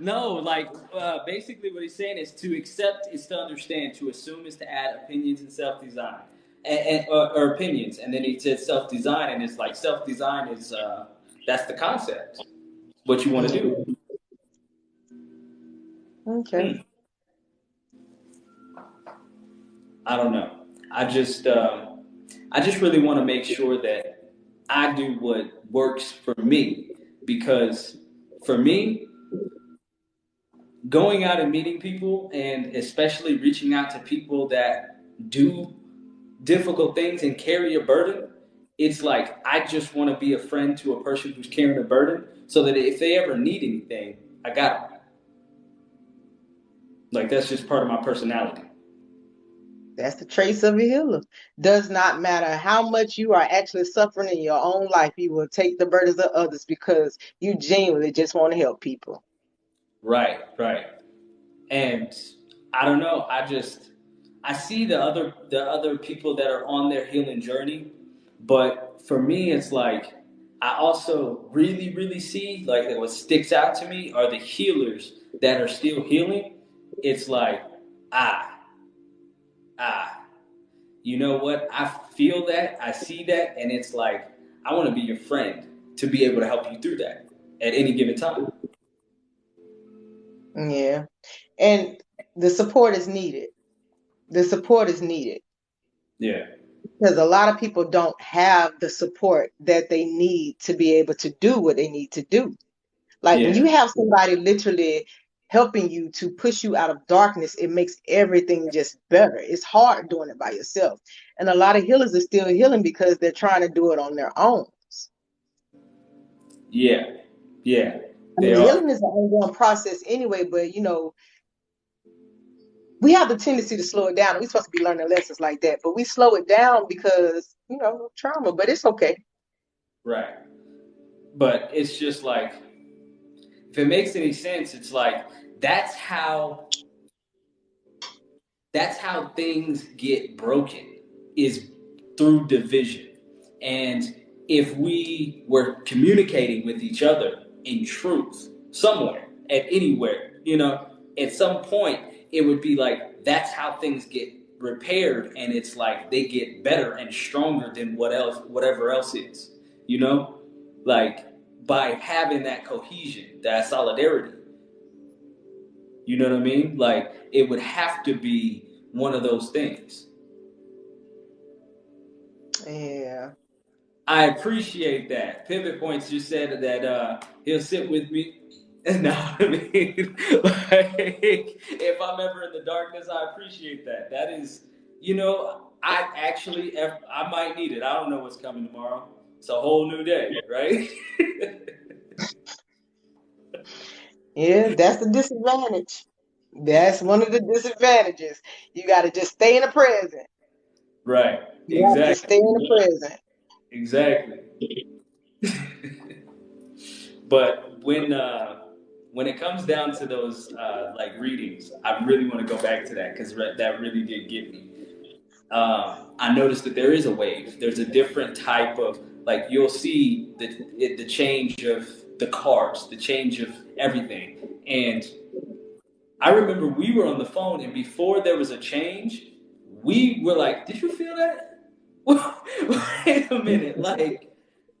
No, like uh, basically what he's saying is to accept is to understand, to assume is to add opinions and self-design, and, and or, or opinions, and then he said self-design, and it's like self-design is uh, that's the concept, what you want to do. Okay. Hmm. I don't know. I just, um, I just really want to make sure that I do what works for me, because for me, going out and meeting people, and especially reaching out to people that do difficult things and carry a burden, it's like I just want to be a friend to a person who's carrying a burden, so that if they ever need anything, I got them. Like that's just part of my personality. That's the traits of a healer. Does not matter how much you are actually suffering in your own life, you will take the burdens of others because you genuinely just want to help people. Right, right. And I don't know, I just, I see the other, the other people that are on their healing journey, but for me, it's like, I also really, really see, like what sticks out to me are the healers that are still healing. It's like, ah, Ah, you know what? I feel that, I see that, and it's like, I want to be your friend to be able to help you through that at any given time. Yeah. And the support is needed. The support is needed. Yeah. Because a lot of people don't have the support that they need to be able to do what they need to do. Like yeah. when you have somebody literally helping you to push you out of darkness, it makes everything just better. It's hard doing it by yourself. And a lot of healers are still healing because they're trying to do it on their own. Yeah, yeah. I mean, healing is an ongoing process anyway, but you know, we have the tendency to slow it down. We're supposed to be learning lessons like that, but we slow it down because, you know, trauma, but it's okay. Right. But it's just like, if it makes any sense, it's like that's how that's how things get broken, is through division. And if we were communicating with each other in truth somewhere at anywhere, you know, at some point it would be like that's how things get repaired, and it's like they get better and stronger than what else whatever else is, you know, like by having that cohesion, that solidarity. You know what I mean? Like, it would have to be one of those things. Yeah. I appreciate that. Pivot Points just said that uh, he'll sit with me. No, I mean, like, if I'm ever in the darkness, I appreciate that. That is, you know, I actually, I might need it. I don't know what's coming tomorrow. It's a whole new day, right? Yeah, that's the disadvantage. That's one of the disadvantages. You got to just stay in the present. Right. You exactly. Gotta just stay in the present. Exactly. But when uh, when it comes down to those uh, like readings, I really want to go back to that because re that really did get me. Uh, I noticed that there is a wave. There's a different type of, like, you'll see the it, the change of the cards, the change of everything. And I remember we were on the phone, and before there was a change, we were like, "Did you feel that?" Wait a minute, like.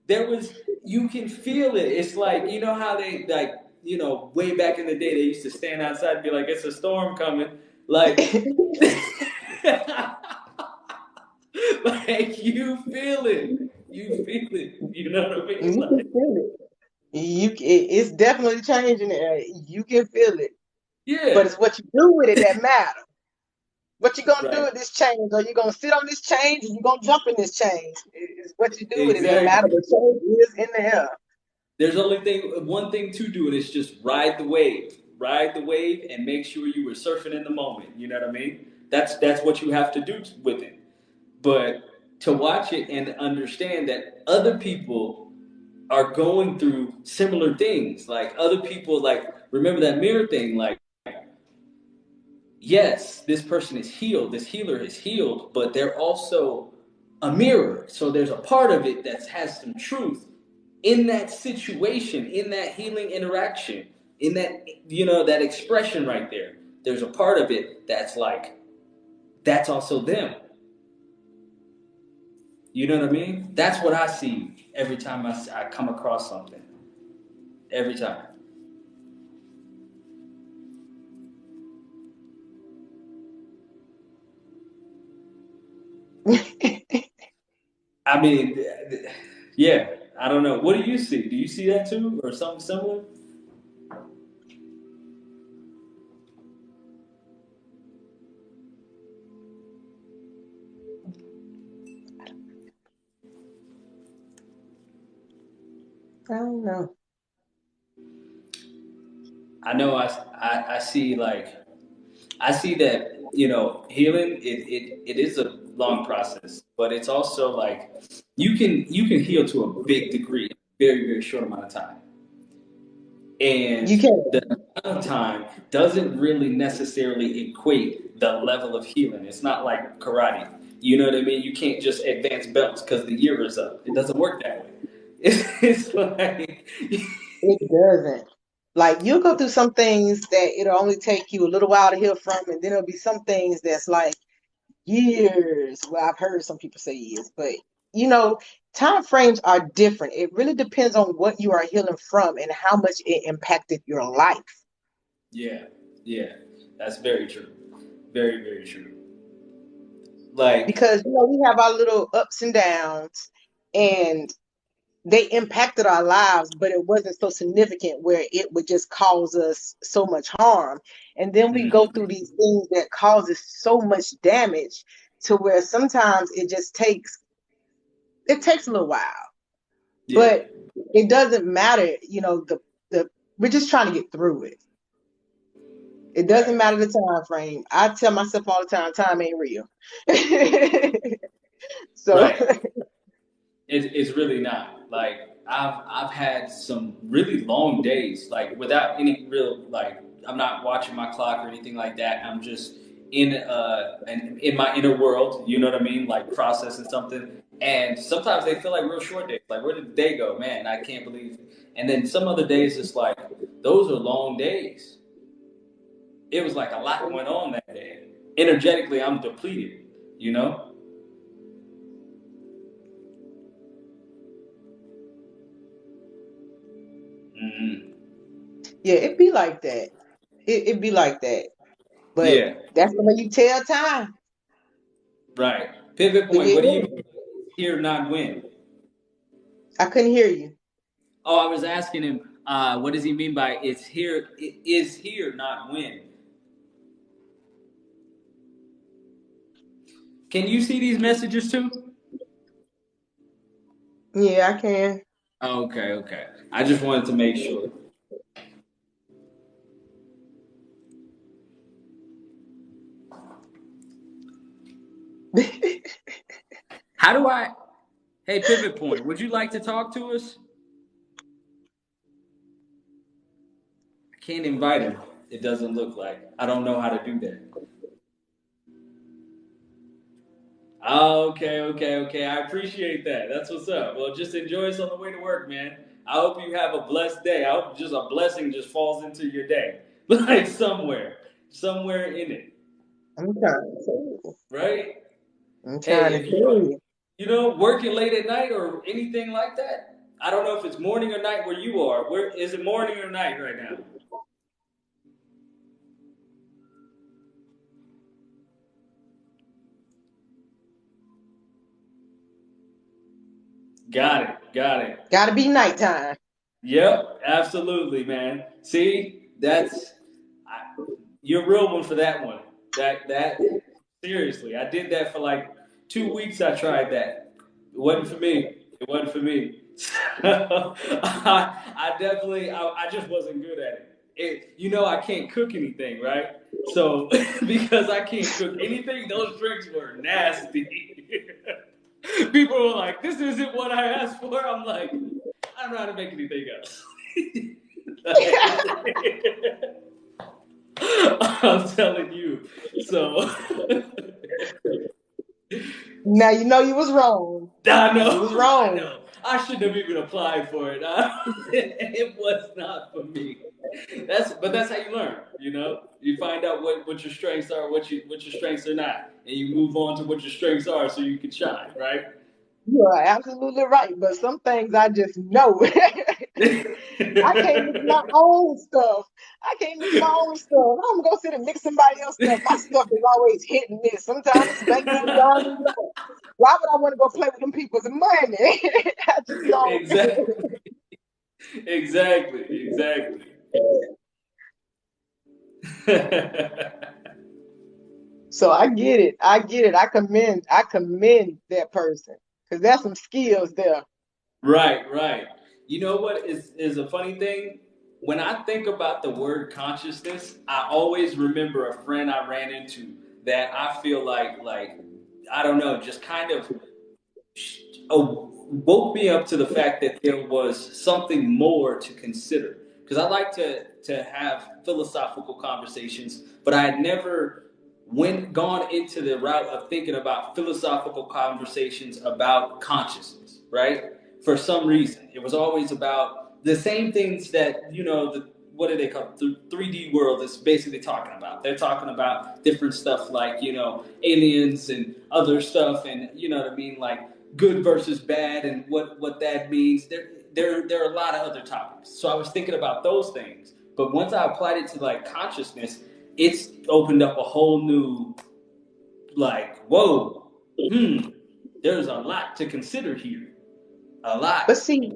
There was, you can feel it. It's like, you know how they, like, you know, way back in the day, they used to stand outside and be like, it's a storm coming. Like, like you feel it. You feel it. You know what I mean? You like, can feel it. You, it, it's definitely changing it. You can feel it. Yeah. But it's what you do with it that matters. What you gonna right. do with this change? Are you gonna sit on this change, or you gonna jump in this change? It's what you do with exactly. it. No matter what change is in the air. There's only thing, one thing to do, and it's just ride the wave, ride the wave, and make sure you were surfing in the moment. You know what I mean? That's that's what you have to do with it. But to watch it and understand that other people are going through similar things, like other people, like remember that mirror thing, like. Yes, this person is healed, this healer is healed, but they're also a mirror. So there's a part of it that has some truth in that situation, in that healing interaction, in that, you know, that expression right there. There's a part of it that's like, that's also them. You know what I mean? That's what I see every time I, I come across something. Every time. I mean, yeah, I don't know. What do you see? Do you see that too, or something similar? I don't know. I know I, I, I see, like, I see that, you know, healing, it, it, it is a long process, but it's also like you can you can heal to a big degree in a very, very short amount of time. And you can. The amount of time doesn't really necessarily equate the level of healing. It's not like karate. You know what I mean? You can't just advance belts because the year is up. It doesn't work that way. It's, it's like... It doesn't. Like, you'll go through some things that it'll only take you a little while to heal from, and then it'll be some things that's like years. Well, I've heard some people say years, but, you know, time frames are different. It really depends on what you are healing from and how much it impacted your life. Yeah, yeah, that's very true. Very, very true. Like, because, you know, we have our little ups and downs, and they impacted our lives, but it wasn't so significant where it would just cause us so much harm. And then we mm-hmm. go through these things that causes so much damage to where sometimes it just takes, it takes a little while, yeah. but it doesn't matter. You know, the, the, we're just trying to get through it. It doesn't matter the time frame. I tell myself all the time, time ain't real. So. Right. It, it's really not. Like, I've I've had some really long days, like, without any real, like, I'm not watching my clock or anything like that. I'm just in uh an, in my inner world, you know what I mean, like processing something. And sometimes they feel like real short days. Like, where did the day go, man? I can't believe it. And then some other days, it's like, those are long days. It was like a lot went on that day. Energetically, I'm depleted, you know. Mm-hmm. Yeah, it'd be like that. It, it'd be like that. But yeah. That's when you tell time. Right. Pivot Point. What do you hear, not win? I couldn't hear you. Oh, I was asking him, uh, what does he mean by it's here, it is here, not when? Can you see these messages too? Yeah, I can. Okay, okay. I just wanted to make sure. How do I, hey, Pivot Point, would you like to talk to us? I can't invite him. It doesn't look like. I don't know how to do that. Okay, okay, okay. I appreciate that. That's what's up. Well, just enjoy us on the way to work, man. I hope you have a blessed day. I hope just a blessing just falls into your day. Like somewhere, somewhere in it. I'm trying to tell you. Right? I'm trying hey, to tell you. You know, working late at night or anything like that? I don't know if it's morning or night where you are. Where is it, morning or night right now? Got it. Got it. Got to be nighttime. Yep. Absolutely, man. See, that's I, you're a real one for that one. That that seriously, I did that for like two weeks. I tried that. It wasn't for me. It wasn't for me. I, I definitely, I, I just wasn't good at it. It. You know, I can't cook anything, right? So because I can't cook anything, those drinks were nasty. People were like, this isn't what I asked for. I'm like, I don't know how to make anything else. I'm telling you. So now you know you was wrong. I know. You was wrong. I know. I shouldn't have even applied for it. I, it was not for me. That's but that's how you learn, you know? You find out what, what your strengths are, what you what your strengths are not, and you move on to what your strengths are so you can shine, right? You are absolutely right. But some things I just know. I can't mix my own stuff. I can't mix my own stuff. I'm gonna sit and mix somebody else's stuff. My stuff is always hit and miss. Sometimes it's banging and gone. Why would I want to go play with them people's money? I just don't. Exactly. Exactly. Exactly. So I get it. I get it. I commend. I commend that person because there's some skills there. Right. Right. You know what is, is a funny thing? When I think about the word consciousness, I always remember a friend I ran into that I feel like, like I don't know, just kind of woke me up to the fact that there was something more to consider. Because I like to, to have philosophical conversations, but I had never went, gone into the route of thinking about philosophical conversations about consciousness, right? For some reason, it was always about the same things that, you know, the, what do they call it? The three D world is basically talking about. They're talking about different stuff like, you know, aliens and other stuff. And, you know what I mean? Like good versus bad and what, what that means. There, there, there are a lot of other topics. So I was thinking about those things. But once I applied it to like consciousness, it's opened up a whole new, like, whoa, hmm, there's a lot to consider here. A lot. But see,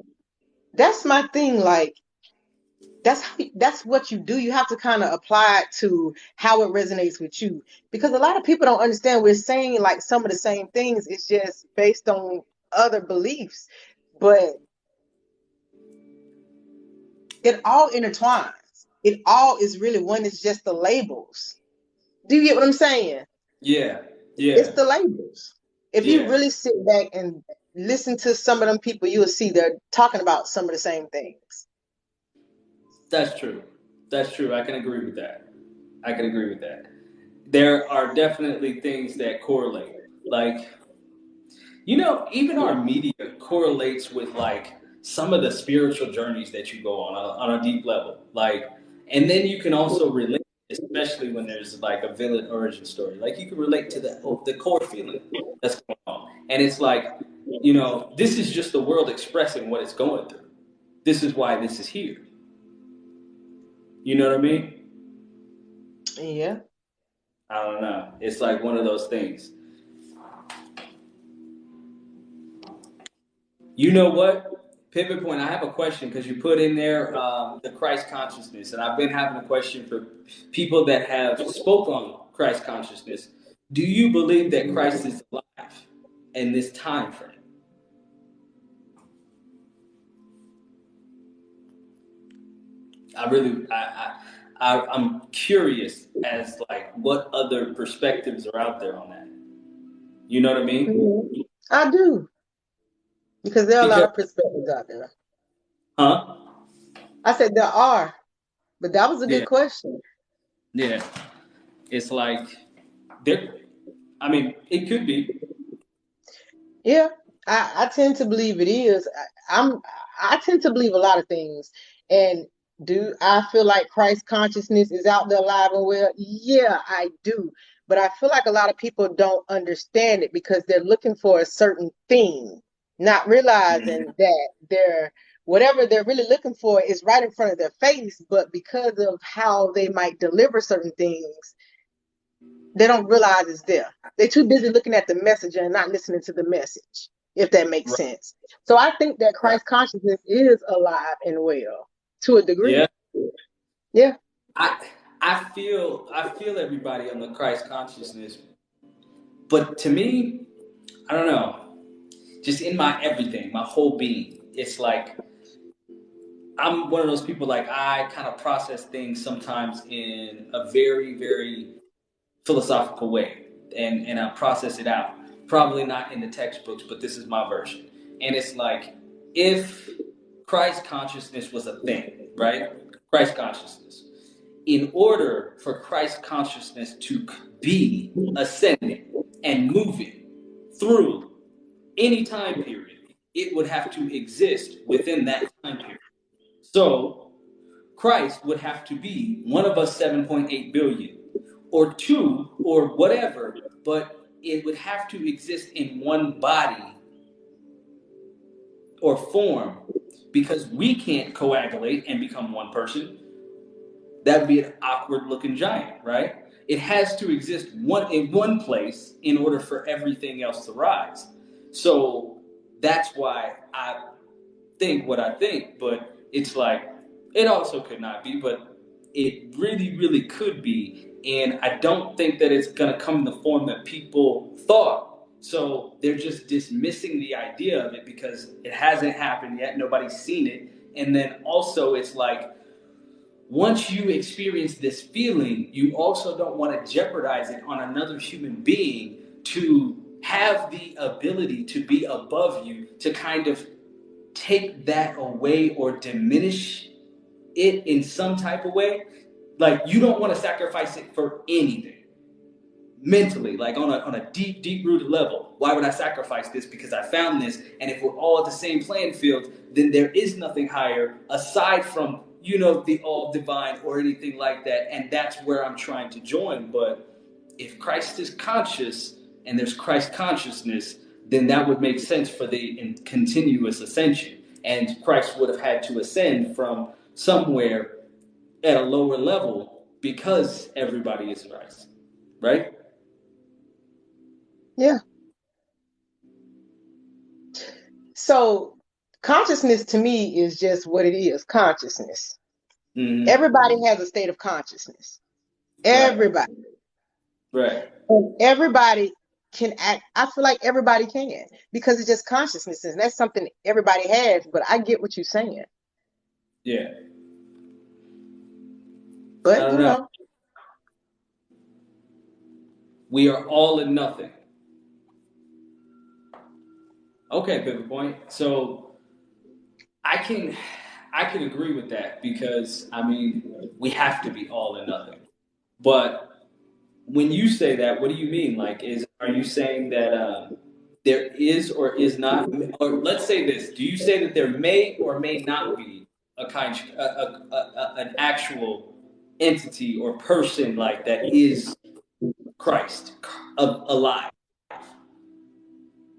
that's my thing. Like, that's how, that's what you do. You have to kind of apply it to how it resonates with you, because a lot of people don't understand. We're saying like some of the same things. It's just based on other beliefs, but it all intertwines. It all is really one. It's just the labels. Do you get what I'm saying? Yeah, yeah. It's the labels. If yeah. you really sit back and listen to some of them people, you will see they're talking about some of the same things. That's true. That's true. I can agree with that. I can agree with that. There are definitely things that correlate. Like, you know, even our media correlates with like some of the spiritual journeys that you go on on a deep level. Like, and then you can also relate, especially when there's like a villain origin story. Like you can relate to the, the core feeling that's going on. And it's like, you know, this is just the world expressing what it's going through. This is why this is here. You know what I mean? Yeah. I don't know. It's like one of those things. You know what? Pivot point, I have a question because you put in there um, the Christ consciousness, and I've been having a question for people that have spoke on Christ consciousness. Do you believe that Christ is alive in this time frame? I really, I, I, I, I'm curious as like what other perspectives are out there on that. You know what I mean? I do. Because there are a lot of perspectives out there. Huh? I said there are, but that was a yeah. good question. Yeah. It's like, there, I mean, it could be. Yeah, I, I tend to believe it is. I, I'm, I tend to believe a lot of things. And do I feel like Christ consciousness is out there alive and well? Yeah, I do. But I feel like a lot of people don't understand it because they're looking for a certain thing, not realizing that they're, whatever they're really looking for is right in front of their face, but because of how they might deliver certain things, they don't realize it's there. They're too busy looking at the messenger and not listening to the message, if that makes right. sense. So I think that Christ consciousness is alive and well, to a degree. Yeah. Yeah. I I feel, I feel everybody on the Christ consciousness, but to me, I don't know. Just in my everything, my whole being. It's like, I'm one of those people, like I kind of process things sometimes in a very, very philosophical way. And, and I process it out, probably not in the textbooks, but this is my version. And it's like, if Christ consciousness was a thing, right? Christ consciousness. In order for Christ consciousness to be ascending and moving through any time period, it would have to exist within that time period. So Christ would have to be one of us seven point eight billion or two or whatever, but it would have to exist in one body or form because we can't coagulate and become one person. That would be an awkward looking giant, right? It has to exist one in one place in order for everything else to rise. So that's why I think what I think, but it's like, it also could not be, but it really, really could be. And I don't think that it's going to come in the form that people thought. So they're just dismissing the idea of it because it hasn't happened yet. Nobody's seen it. And then also it's like, once you experience this feeling, you also don't want to jeopardize it on another human being to have the ability to be above you, to kind of take that away or diminish it in some type of way. Like you don't want to sacrifice it for anything mentally, like on a, on a deep, deep rooted level. Why would I sacrifice this? Because I found this. And if we're all at the same playing field, then there is nothing higher aside from, you know, the all divine or anything like that. And that's where I'm trying to join. But if Christ is conscious, and there's Christ consciousness, then that would make sense for the continuous ascension. And Christ would have had to ascend from somewhere at a lower level because everybody is rising, right? Yeah. So consciousness to me is just what it is, consciousness. Mm-hmm. Everybody has a state of consciousness. Everybody. Right. right. And everybody can act. I feel like everybody can because it's just consciousness, and that's something everybody has. But I get what you're saying. Yeah. But you know. know, we are all in nothing. Okay, pivot point. So I can, I can agree with that because I mean we have to be all in nothing, but. When you say that, what do you mean? Like, is are you saying that uh, there is or is not? Or let's say this: do you say that there may or may not be a kind, a, a, a, an actual entity or person like that is Christ alive?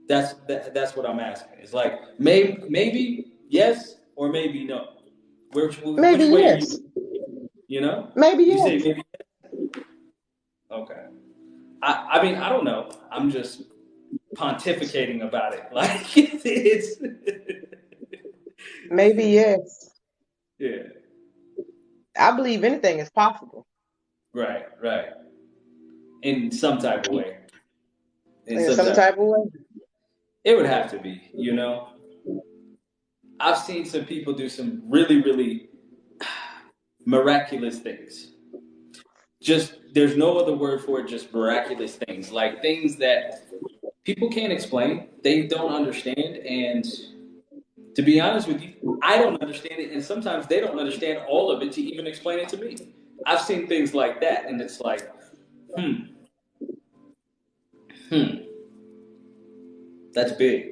That's that, that's what I'm asking. It's like maybe maybe yes or maybe no. Where, maybe which way yes. You, you know. Maybe you yes. Say maybe okay. I, I mean, I don't know. I'm just pontificating about it. Like, it's, Maybe, yes. Yeah. I believe anything is possible. Right, right. In some type of way. In, In some, some type, type of way? It would have to be, you know. I've seen some people do some really, really miraculous things. Just, there's no other word for it, just miraculous things. Like things that people can't explain, they don't understand, and to be honest with you, I don't understand it, and sometimes they don't understand all of it to even explain it to me. I've seen things like that, and it's like, hmm, hmm, that's big.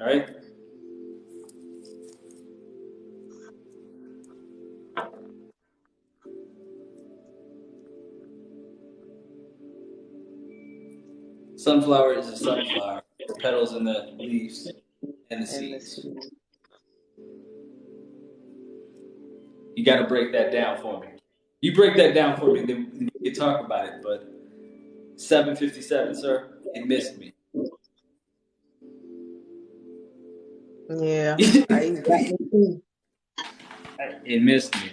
All right? Sunflower is a sunflower, the petals and the leaves and the seeds. You got to break that down for me. You break that down for me, then you can talk about it. But seven fifty-seven, sir, it missed me. Yeah. It missed me.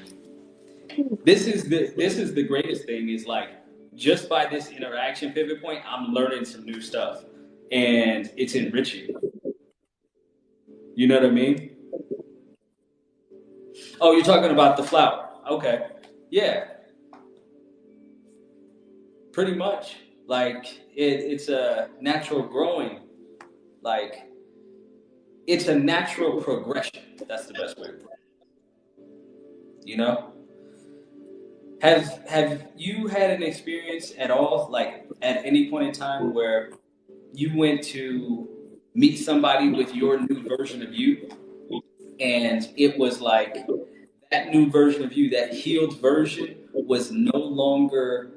This is the this is the greatest thing, is like, just by this interaction pivot point, I'm learning some new stuff, and it's enriching. You know what I mean? Oh, you're talking about the flower. Okay. Yeah. Pretty much. Like, it, it's a natural growing. Like, it's a natural progression. That's the best way to put it. You know? Have have you had an experience at all, like at any point in time, where you went to meet somebody with your new version of you, and it was like that new version of you, that healed version, was no longer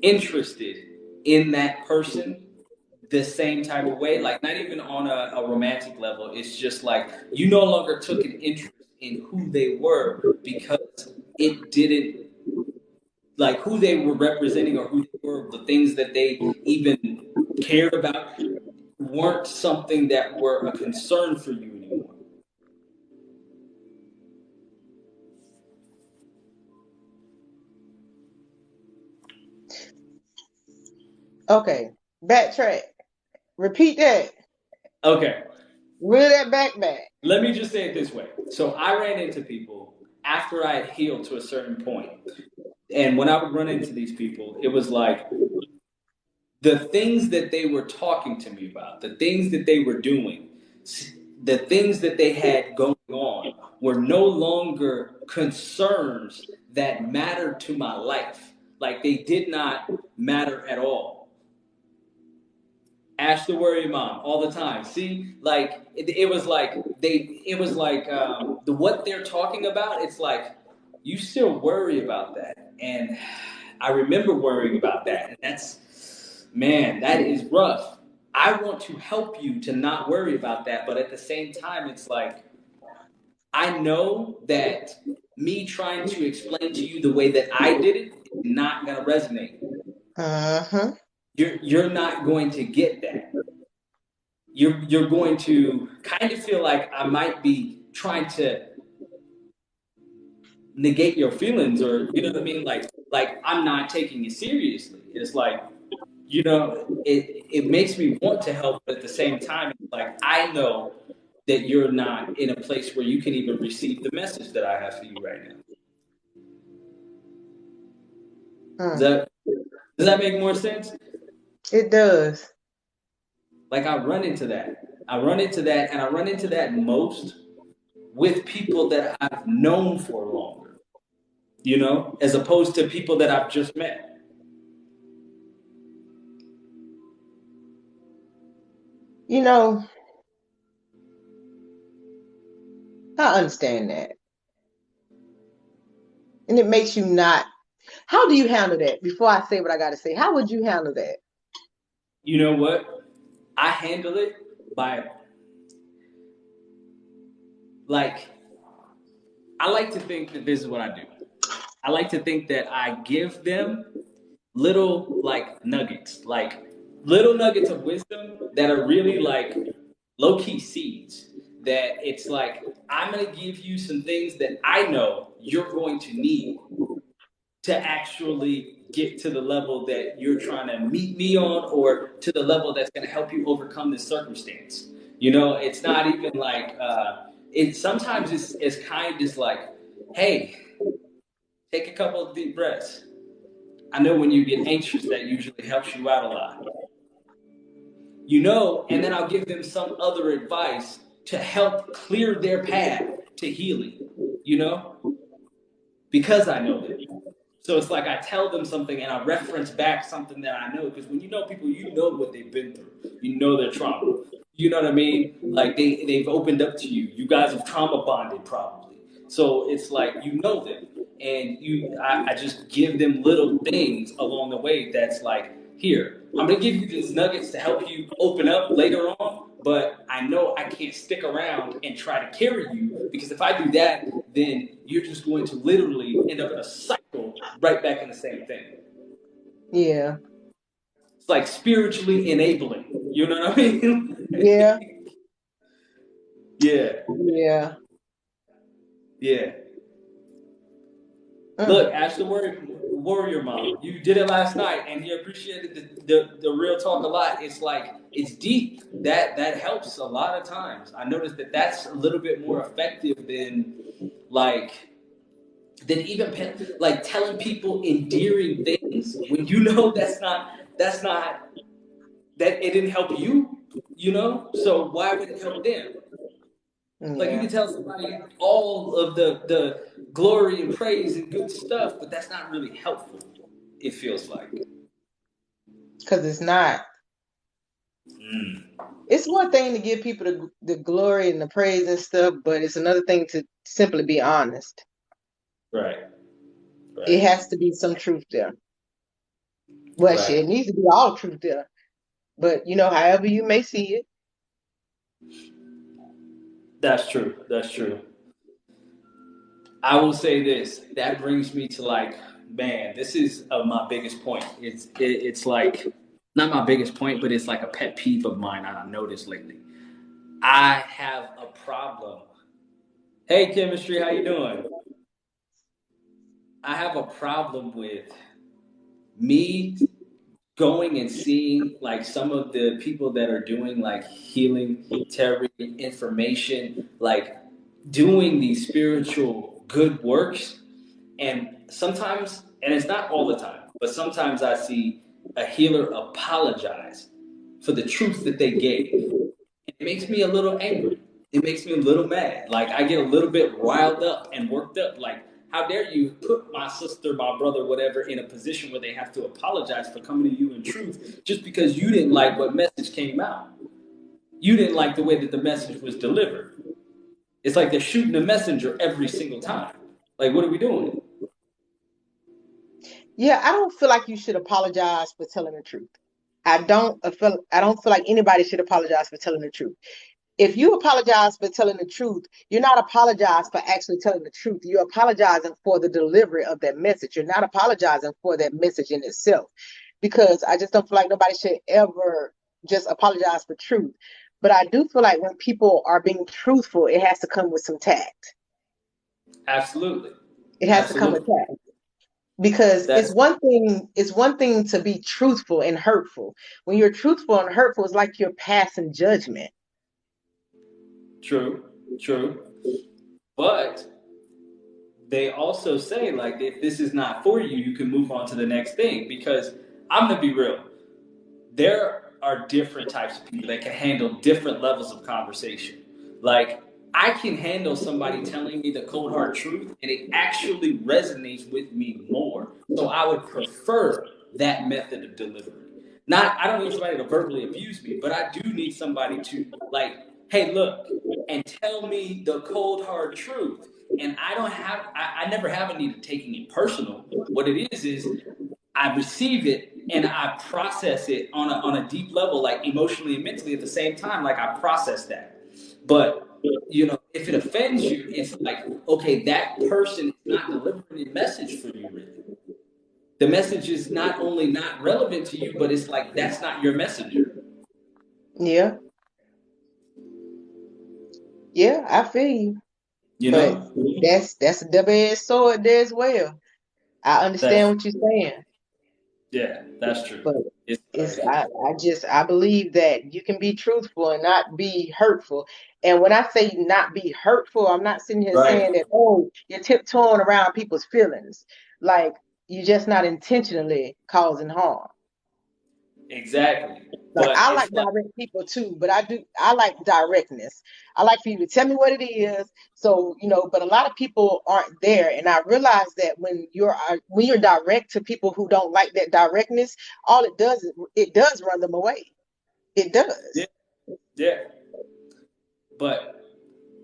interested in that person the same type of way? Like, not even on a, a romantic level. It's just like you no longer took an interest in who they were, because it didn't, like, who they were representing or who they were, the things that they even cared about weren't something that were a concern for you anymore. Okay, backtrack. Repeat that. Okay. Reel that back back. Let me just say it this way. So I ran into people after I had healed to a certain point. And when I would run into these people, it was like the things that they were talking to me about, the things that they were doing, the things that they had going on were no longer concerns that mattered to my life. Like, they did not matter at all. Ash the worry mom all the time. See, like it, it was like they, it was like um, the what they're talking about. It's like you still worry about that, and I remember worrying about that. And that's, man, that is rough. I want to help you to not worry about that, but at the same time, it's like I know that me trying to explain to you the way that I did it is not gonna resonate. Uh huh. You're, you're not going to get that. You're, you're going to kind of feel like I might be trying to negate your feelings, or, you know what I mean? Like, like I'm not taking it seriously. It's like, you know, it, it makes me want to help, but at the same time, it's like, I know that you're not in a place where you can even receive the message that I have for you right now. Huh. Does that, does that make more sense? It does. Like, I run into that. I run into that, and I run into that most with people that I've known for longer, you know, as opposed to people that I've just met. You know, I understand that. And it makes you not, how do you handle that? Before I say what I got to say, how would you handle that? You know what? I handle it by, like, I like to think that this is what I do. I like to think that I give them little, like, nuggets, like little nuggets of wisdom that are really like low-key seeds that it's like, I'm going to give you some things that I know you're going to need to actually get to the level that you're trying to meet me on, or to the level that's going to help you overcome this circumstance. You know, it's not even like, uh, it sometimes it's as kind as like, hey, take a couple of deep breaths. I know when you get anxious, that usually helps you out a lot. You know, and then I'll give them some other advice to help clear their path to healing, you know, because I know them. So it's like I tell them something and I reference back something that I know, because when you know people, you know what they've been through. You know their trauma. You know what I mean? Like they, they've opened up to you. You guys have trauma bonded probably. So it's like you know them. And you, I, I just give them little things along the way that's like, here, I'm going to give you these nuggets to help you open up later on, but I know I can't stick around and try to carry you, because if I do that, then you're just going to literally end up in a cycle right back in the same thing. Yeah. It's like spiritually enabling. You know what I mean? Yeah. Yeah. Yeah. Yeah. Look, Ash the Warrior, warrior Mom, you did it last night, and he appreciated the, the, the real talk a lot. It's like, it's deep. That that helps a lot of times. I noticed that that's a little bit more effective than, like, than even, pe- like, telling people endearing things when you know that's not, that's not, that it didn't help you, you know? So why would it help them? Like, you can tell somebody all of the, the glory and praise and good stuff, but that's not really helpful, it feels like. Because it's not. Mm. It's one thing to give people the, the glory and the praise and stuff, but it's another thing to simply be honest. Right. Right. It has to be some truth there. Well, right. Shit, it needs to be all truth there. But, you know, however you may see it. That's true. That's true. I will say this. That brings me to, like, man, this is uh, my biggest point. It's it, it's like not my biggest point, but it's like a pet peeve of mine I noticed lately. I have a problem. Hey, Chemistry, how you doing? I have a problem with me going and seeing, like, some of the people that are doing, like, healing, therapy, information, like, doing these spiritual good works. And sometimes, and it's not all the time, but sometimes I see a healer apologize for the truth that they gave. It makes me a little angry. It makes me a little mad. Like, I get a little bit riled up and worked up. Like, how dare you put my sister, my brother, whatever, in a position where they have to apologize for coming to you in truth just because you didn't like what message came out. You didn't like the way that the message was delivered. It's like they're shooting a messenger every single time. Like, what are we doing? Yeah, I don't feel like you should apologize for telling the truth. I don't feel, I don't feel like anybody should apologize for telling the truth. If you apologize for telling the truth, you're not apologizing for actually telling the truth. You're apologizing for the delivery of that message. You're not apologizing for that message in itself, because I just don't feel like nobody should ever just apologize for truth. But I do feel like when people are being truthful, it has to come with some tact. Absolutely. It has Absolutely. to come with tact. Because That's- it's one thing, it's one thing to be truthful and hurtful. When you're truthful and hurtful, it's like you're passing judgment. True, true. But they also say, like, if this is not for you, you can move on to the next thing. Because I'm going to be real. There are different types of people that can handle different levels of conversation. Like, I can handle somebody telling me the cold hard truth, and it actually resonates with me more. So I would prefer that method of delivery. Not, I don't need somebody to verbally abuse me, but I do need somebody to, like, hey, look, and tell me the cold, hard truth. And I don't have, I, I never have a need of taking it personal. What it is, is I receive it and I process it on a, on a deep level, like emotionally and mentally at the same time, like I process that. But, you know, if it offends you, it's like, okay, that person is not delivering a message for you, really. The message is not only not relevant to you, but it's like, that's not your messenger. Yeah. Yeah, I feel you. You know, but that's that's a double-edged sword there as well. I understand that's, what you're saying. Yeah, that's true. But it's, it's I, I just I believe that you can be truthful and not be hurtful. And when I say not be hurtful, I'm not sitting here right. saying that oh you're tiptoeing around people's feelings. Like you're just not intentionally causing harm. Exactly. Like, I like not- direct people too, but I do. I like directness. I like for you to tell me what it is. So you know, but a lot of people aren't there, and I realize that when you're when you're direct to people who don't like that directness, all it does is it does run them away. It does. Yeah. Yeah. But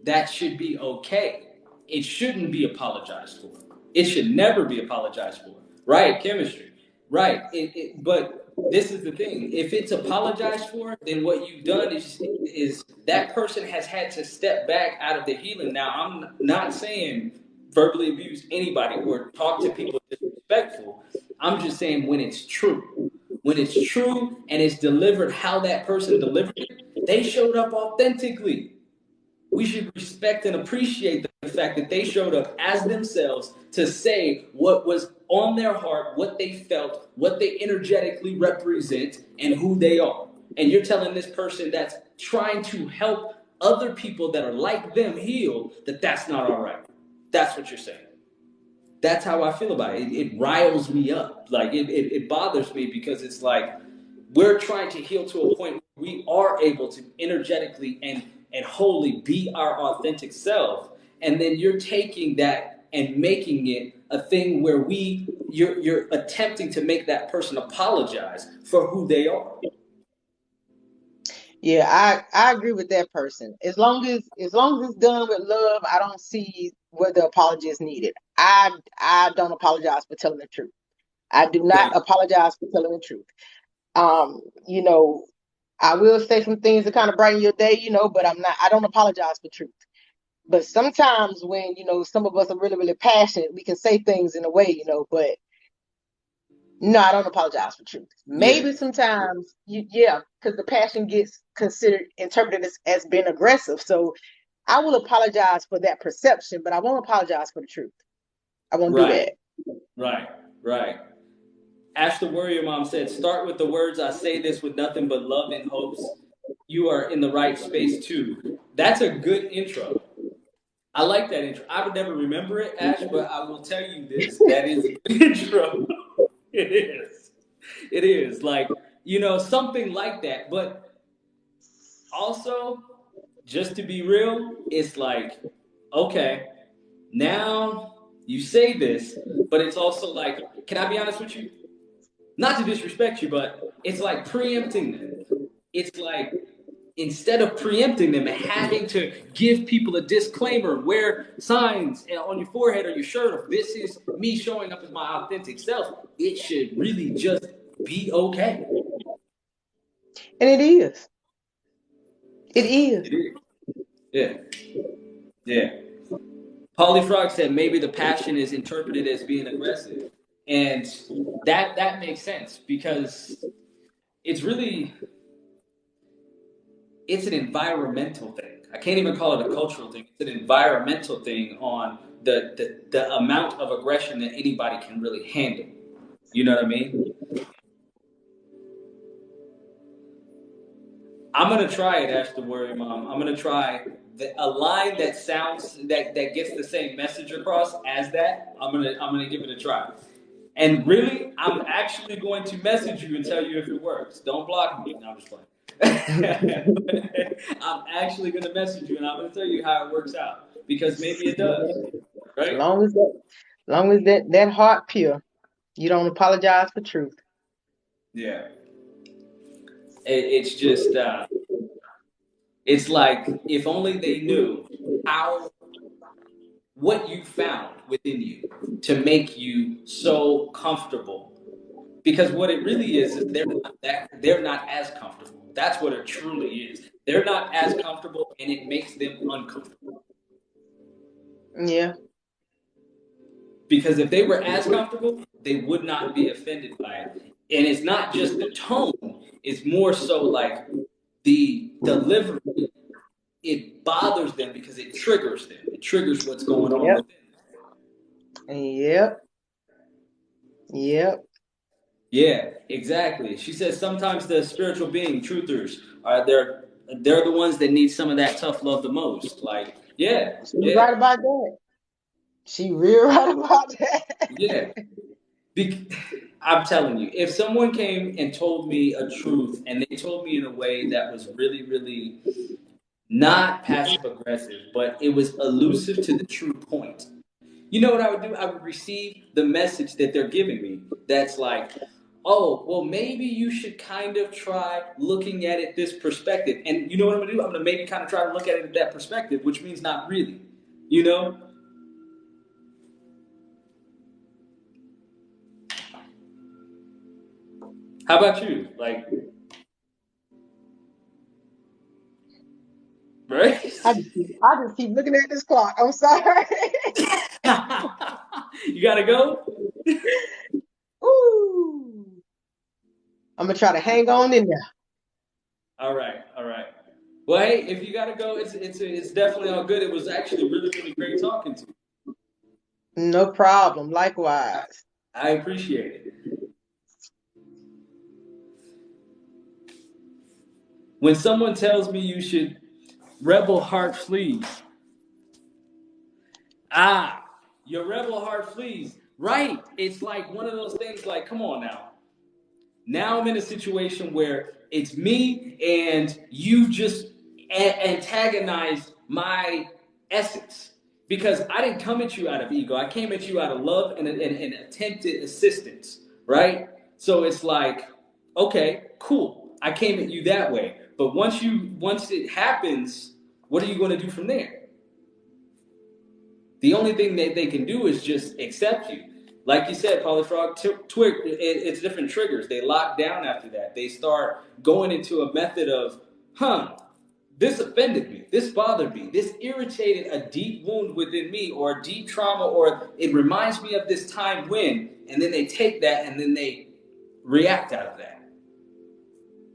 that should be okay. It shouldn't be apologized for. It should never be apologized for. Right? Chemistry. Right. It, it, but. This is the thing. If it's apologized for, then what you've done is is that person has had to step back out of the healing. Now, I'm not saying verbally abuse anybody or talk to people disrespectful. I'm just saying when it's true. When it's true and it's delivered how that person delivered it, they showed up authentically. We should respect and appreciate the fact that they showed up as themselves to say what was on their heart, what they felt, what they energetically represent, and who they are. And you're telling this person that's trying to help other people that are like them heal that that's not all right. That's what you're saying. That's how I feel about it. It, it riles me up. Like it, it, it bothers me because it's like we're trying to heal to a point where we are able to energetically and and wholly be our authentic self. And then you're taking that and making it a thing where we, you're, you're attempting to make that person apologize for who they are. Yeah, I, I agree with that person. As long as, as long as it's done with love, I don't see where the apology is needed. I, I don't apologize for telling the truth. I do not yeah. apologize for telling the truth. Um, you know, I will say some things that kind of brighten your day, you know, but I'm not, I don't apologize for truth. But sometimes when, you know, some of us are really, really passionate, we can say things in a way, you know, but no, I don't apologize for truth. Maybe yeah. sometimes, you, yeah, because the passion gets considered, interpreted as, as being aggressive. So I will apologize for that perception, but I won't apologize for the truth. I won't right. do that. Right, right. Ash the Warrior Mom said, start with the words, I say this with nothing but love and hopes. You are in the right space too. That's a good intro. I like that intro. I would never remember it, Ash, but I will tell you this. That is an intro. It is. It is. Like, you know, something like that. But also, just to be real, it's like, okay, now you say this, but it's also like, can I be honest with you? Not to disrespect you, but it's like preempting them. It's like instead of preempting them and having to give people a disclaimer, wear signs on your forehead or your shirt, or this is me showing up as my authentic self, it should really just be okay. And it is. It is. It is. Yeah. Yeah. Polyfrog said maybe the passion is interpreted as being aggressive. And that that makes sense because it's really, it's an environmental thing. I can't even call it a cultural thing. It's an environmental thing on the, the, the amount of aggression that anybody can really handle. You know what I mean? I'm going to try it, Ash the Warrior Mom. I'm going to try the, a line that sounds, that, that gets the same message across as that. I'm going to I'm gonna give it a try. And really, I'm actually going to message you and tell you if it works. Don't block me. No, I'm just playing. I'm actually going to message you and I'm going to tell you how it works out because maybe it does. Right? As long as that, as long as that, that heart pure, you don't apologize for truth. Yeah. It, it's just, uh, it's like if only they knew how what you found within you to make you so comfortable, because what it really is is they're not that, they're not as comfortable. That's what it truly is. They're not as comfortable, and it makes them uncomfortable. Yeah. Because if they were as comfortable, they would not be offended by it. And it's not just the tone; it's more so like the delivery it bothers them because it triggers them. It triggers what's going on yep. with them. Yep. Yep. Yeah, exactly. She says sometimes the spiritual being truthers are they're they're the ones that need some of that tough love the most. Like, yeah, she's yeah. right about that. She real right about that. Yeah. Be- I'm telling you, if someone came and told me a truth and they told me in a way that was really, really not passive aggressive, but it was elusive to the true point, you know what I would do? I would receive the message that they're giving me. That's like, oh, well, maybe you should kind of try looking at it this perspective. And you know what I'm going to do? I'm going to maybe kind of try to look at it at that perspective, which means not really, you know? How about you? Like, right? I just, keep, I just keep looking at this clock. I'm sorry. You gotta go? Ooh. I'm gonna try to hang on in there. All right, all right. Well, hey, if you gotta go, it's it's it's definitely all good. It was actually really, really great talking to you. No problem. Likewise. I appreciate it. When someone tells me you should rebel heart flees. Ah, your rebel heart flees. Right. It's like one of those things like, come on now. Now I'm in a situation where it's me and you just a- antagonized my essence because I didn't come at you out of ego. I came at you out of love and, and, and attempted assistance. Right. So it's like, okay, cool. I came at you that way. But once you, once it happens, what are you going to do from there? The only thing that they can do is just accept you. Like you said, Polyfrog, t- twig, it, it's different triggers. They lock down after that. They start going into a method of, huh, this offended me. This bothered me. This irritated a deep wound within me or a deep trauma, or it reminds me of this time when, and then they take that and then they react out of that.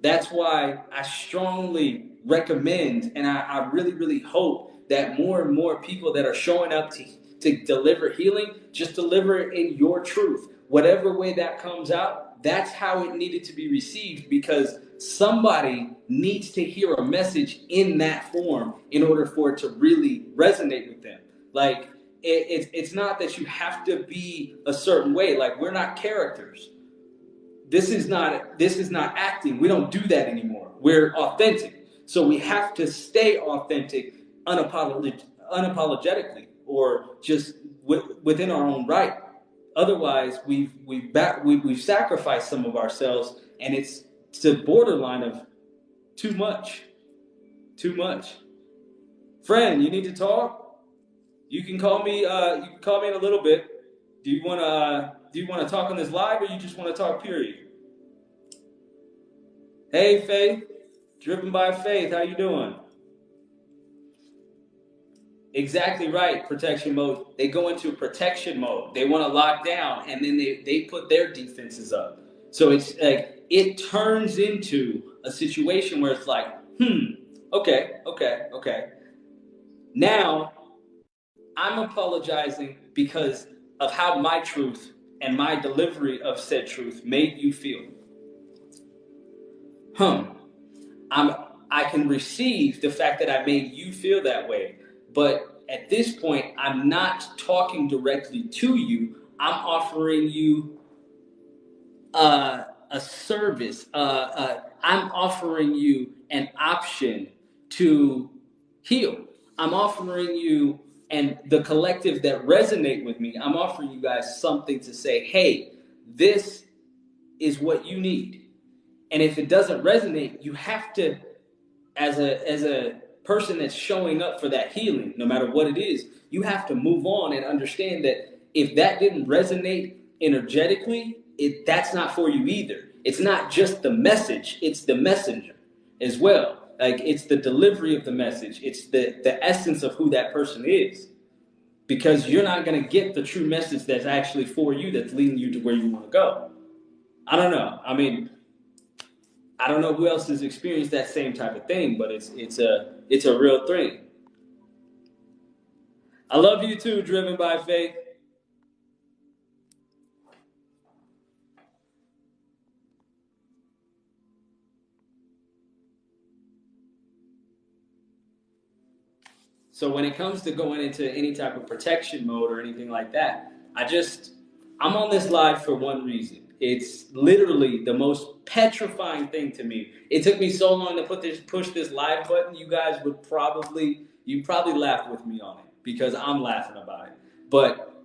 That's why I strongly recommend, and I, I really, really hope that more and more people that are showing up to, to deliver healing, just deliver it in your truth. Whatever way that comes out, that's how it needed to be received, because somebody needs to hear a message in that form in order for it to really resonate with them. Like, it, it's, it's not that you have to be a certain way. Like, we're not characters. This is not this is not acting. We don't do that anymore. We're authentic. So we have to stay authentic unapolog- unapologetically or just w- within our own right. Otherwise, we've we've back, we, we've sacrificed some of ourselves, and it's to borderline of too much. Too much. Friend, you need to talk? You can call me uh, you can call me in a little bit. Do you want to uh, Do you want to talk on this live, or you just want to talk, period? Hey, Faith. Driven by Faith. How you doing? Exactly right. Protection mode. They go into protection mode. They want to lock down, and then they, they put their defenses up. So it's like it turns into a situation where it's like, hmm, okay, okay, okay. Now I'm apologizing because of how my truth and my delivery of said truth made you feel. Hmm. I'm, I can receive the fact that I made you feel that way, but at this point, I'm not talking directly to you. I'm offering you a, a service. Uh, uh, I'm offering you an option to heal. I'm offering you, and the collective that resonate with me, I'm offering you guys something to say, hey, this is what you need. And if it doesn't resonate, you have to, as a as a person that's showing up for that healing, no matter what it is, you have to move on and understand that if that didn't resonate energetically, it that's not for you either. It's not just the message, it's the messenger as well. Like, it's the delivery of the message. It's the, the essence of who that person is, because you're not going to get the true message that's actually for you, that's leading you to where you want to go. I don't know. I mean, I don't know who else has experienced that same type of thing, but it's it's a it's a real thing. I love you too, Driven by Faith. So when it comes to going into any type of protection mode or anything like that, I just, I'm on this live for one reason. It's literally the most petrifying thing to me. It took me so long to put this, push this live button. You guys would probably, you probably laugh with me on it because I'm laughing about it. But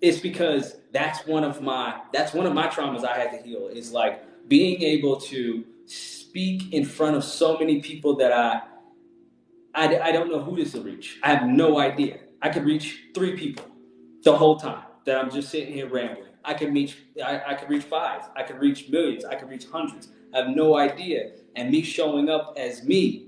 it's because that's one of my, that's one of my traumas I had to heal. It's like being able to speak in front of so many people that I, I, I don't know who this will reach. I have no idea. I could reach three people the whole time that I'm just sitting here rambling. I could reach, I, I could reach five. I could reach millions. I could reach hundreds. I have no idea. And me showing up as me,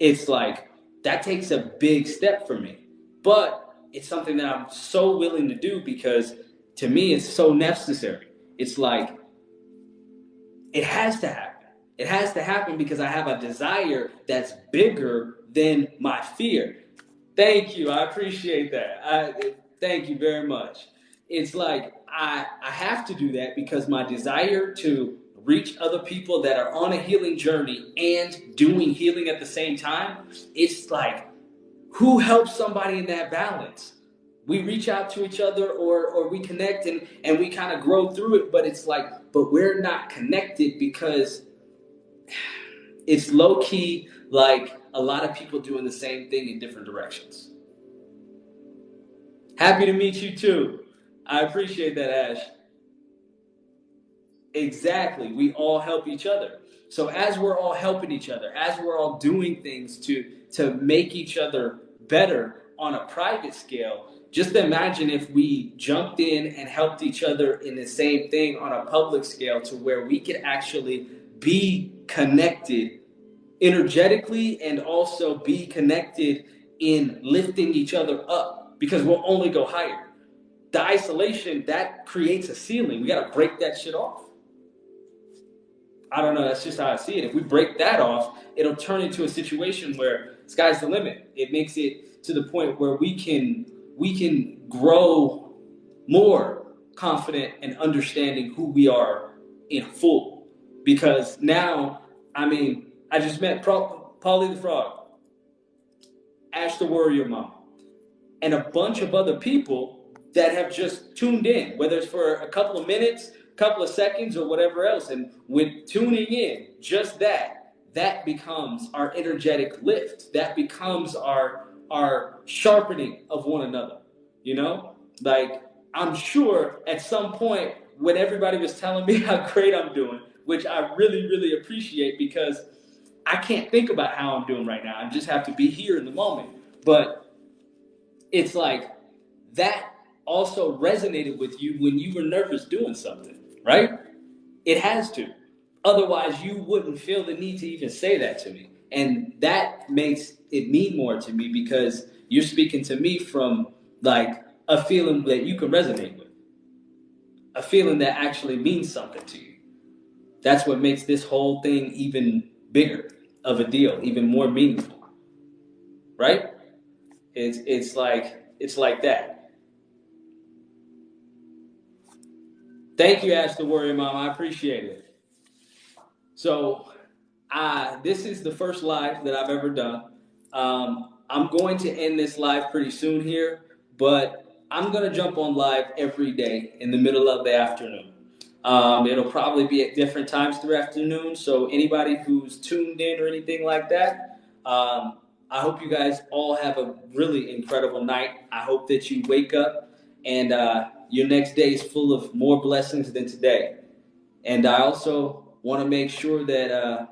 it's like, that takes a big step for me. But it's something that I'm so willing to do because to me, it's so necessary. It's like, it has to happen. It has to happen because I have a desire that's bigger than my fear. Thank you. I appreciate that. I, thank you very much. It's like I, I have to do that because my desire to reach other people that are on a healing journey and doing healing at the same time, it's like who helps somebody in that balance? We reach out to each other or, or we connect and, and we kind of grow through it. But it's like, but we're not connected because it's low key, like a lot of people doing the same thing in different directions. Happy to meet you too. I appreciate that, Ash. Exactly. We all help each other. So as we're all helping each other, as we're all doing things to, to make each other better on a private scale, just imagine if we jumped in and helped each other in the same thing on a public scale to where we could actually be connected energetically and also be connected in lifting each other up because we'll only go higher. The isolation, that creates a ceiling. We got to break that shit off. I don't know. That's just how I see it. If we break that off, it'll turn into a situation where sky's the limit. It makes it to the point where we can, we can grow more confident and understanding who we are in full. Because now, I mean, I just met Pro- Paulie the Frog, Ash the Warrior Mom, and a bunch of other people that have just tuned in, whether it's for a couple of minutes, a couple of seconds, or whatever else. And with tuning in, just that, that becomes our energetic lift. That becomes our, our sharpening of one another, you know? Like, I'm sure at some point when everybody was telling me how great I'm doing, which I really, really appreciate because I can't think about how I'm doing right now. I just have to be here in the moment. But it's like that also resonated with you when you were nervous doing something, right? It has to. Otherwise, you wouldn't feel the need to even say that to me. And that makes it mean more to me because you're speaking to me from like a feeling that you can resonate with, a feeling that actually means something to you. That's what makes this whole thing even bigger of a deal, even more meaningful, right? It's it's like it's like that. Thank you, Ash the Warrior Mom. I appreciate it. So, I this is the first live that I've ever done. Um, I'm going to end this live pretty soon here, but I'm gonna jump on live every day in the middle of the afternoon. Um, it'll probably be at different times through afternoon. So anybody who's tuned in or anything like that, um, I hope you guys all have a really incredible night. I hope that you wake up and uh, your next day is full of more blessings than today. And I also want to make sure that uh,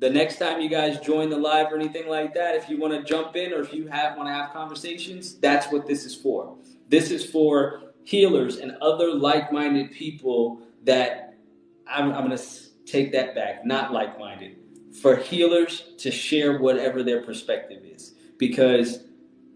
the next time you guys join the live or anything like that, if you want to jump in or if you have want to have conversations, that's what this is for. This is for healers and other like-minded people that I'm, I'm going to take that back, not like-minded, for healers to share whatever their perspective is, because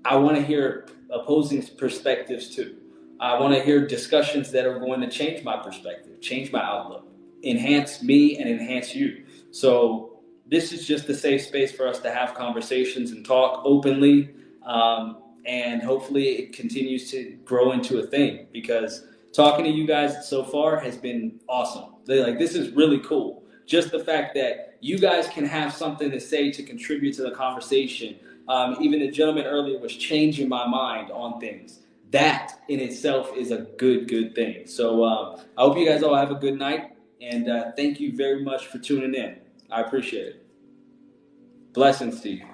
I want to hear opposing perspectives too. I want to hear discussions that are going to change my perspective, change my outlook, enhance me and enhance you. So this is just a safe space for us to have conversations and talk openly. Um, and hopefully it continues to grow into a thing, because talking to you guys so far has been awesome. They're like, this is really cool. Just the fact that you guys can have something to say to contribute to the conversation. Um, even the gentleman earlier was changing my mind on things. That in itself is a good, good thing. So um, I hope you guys all have a good night. And uh, thank you very much for tuning in. I appreciate it. Blessings to you.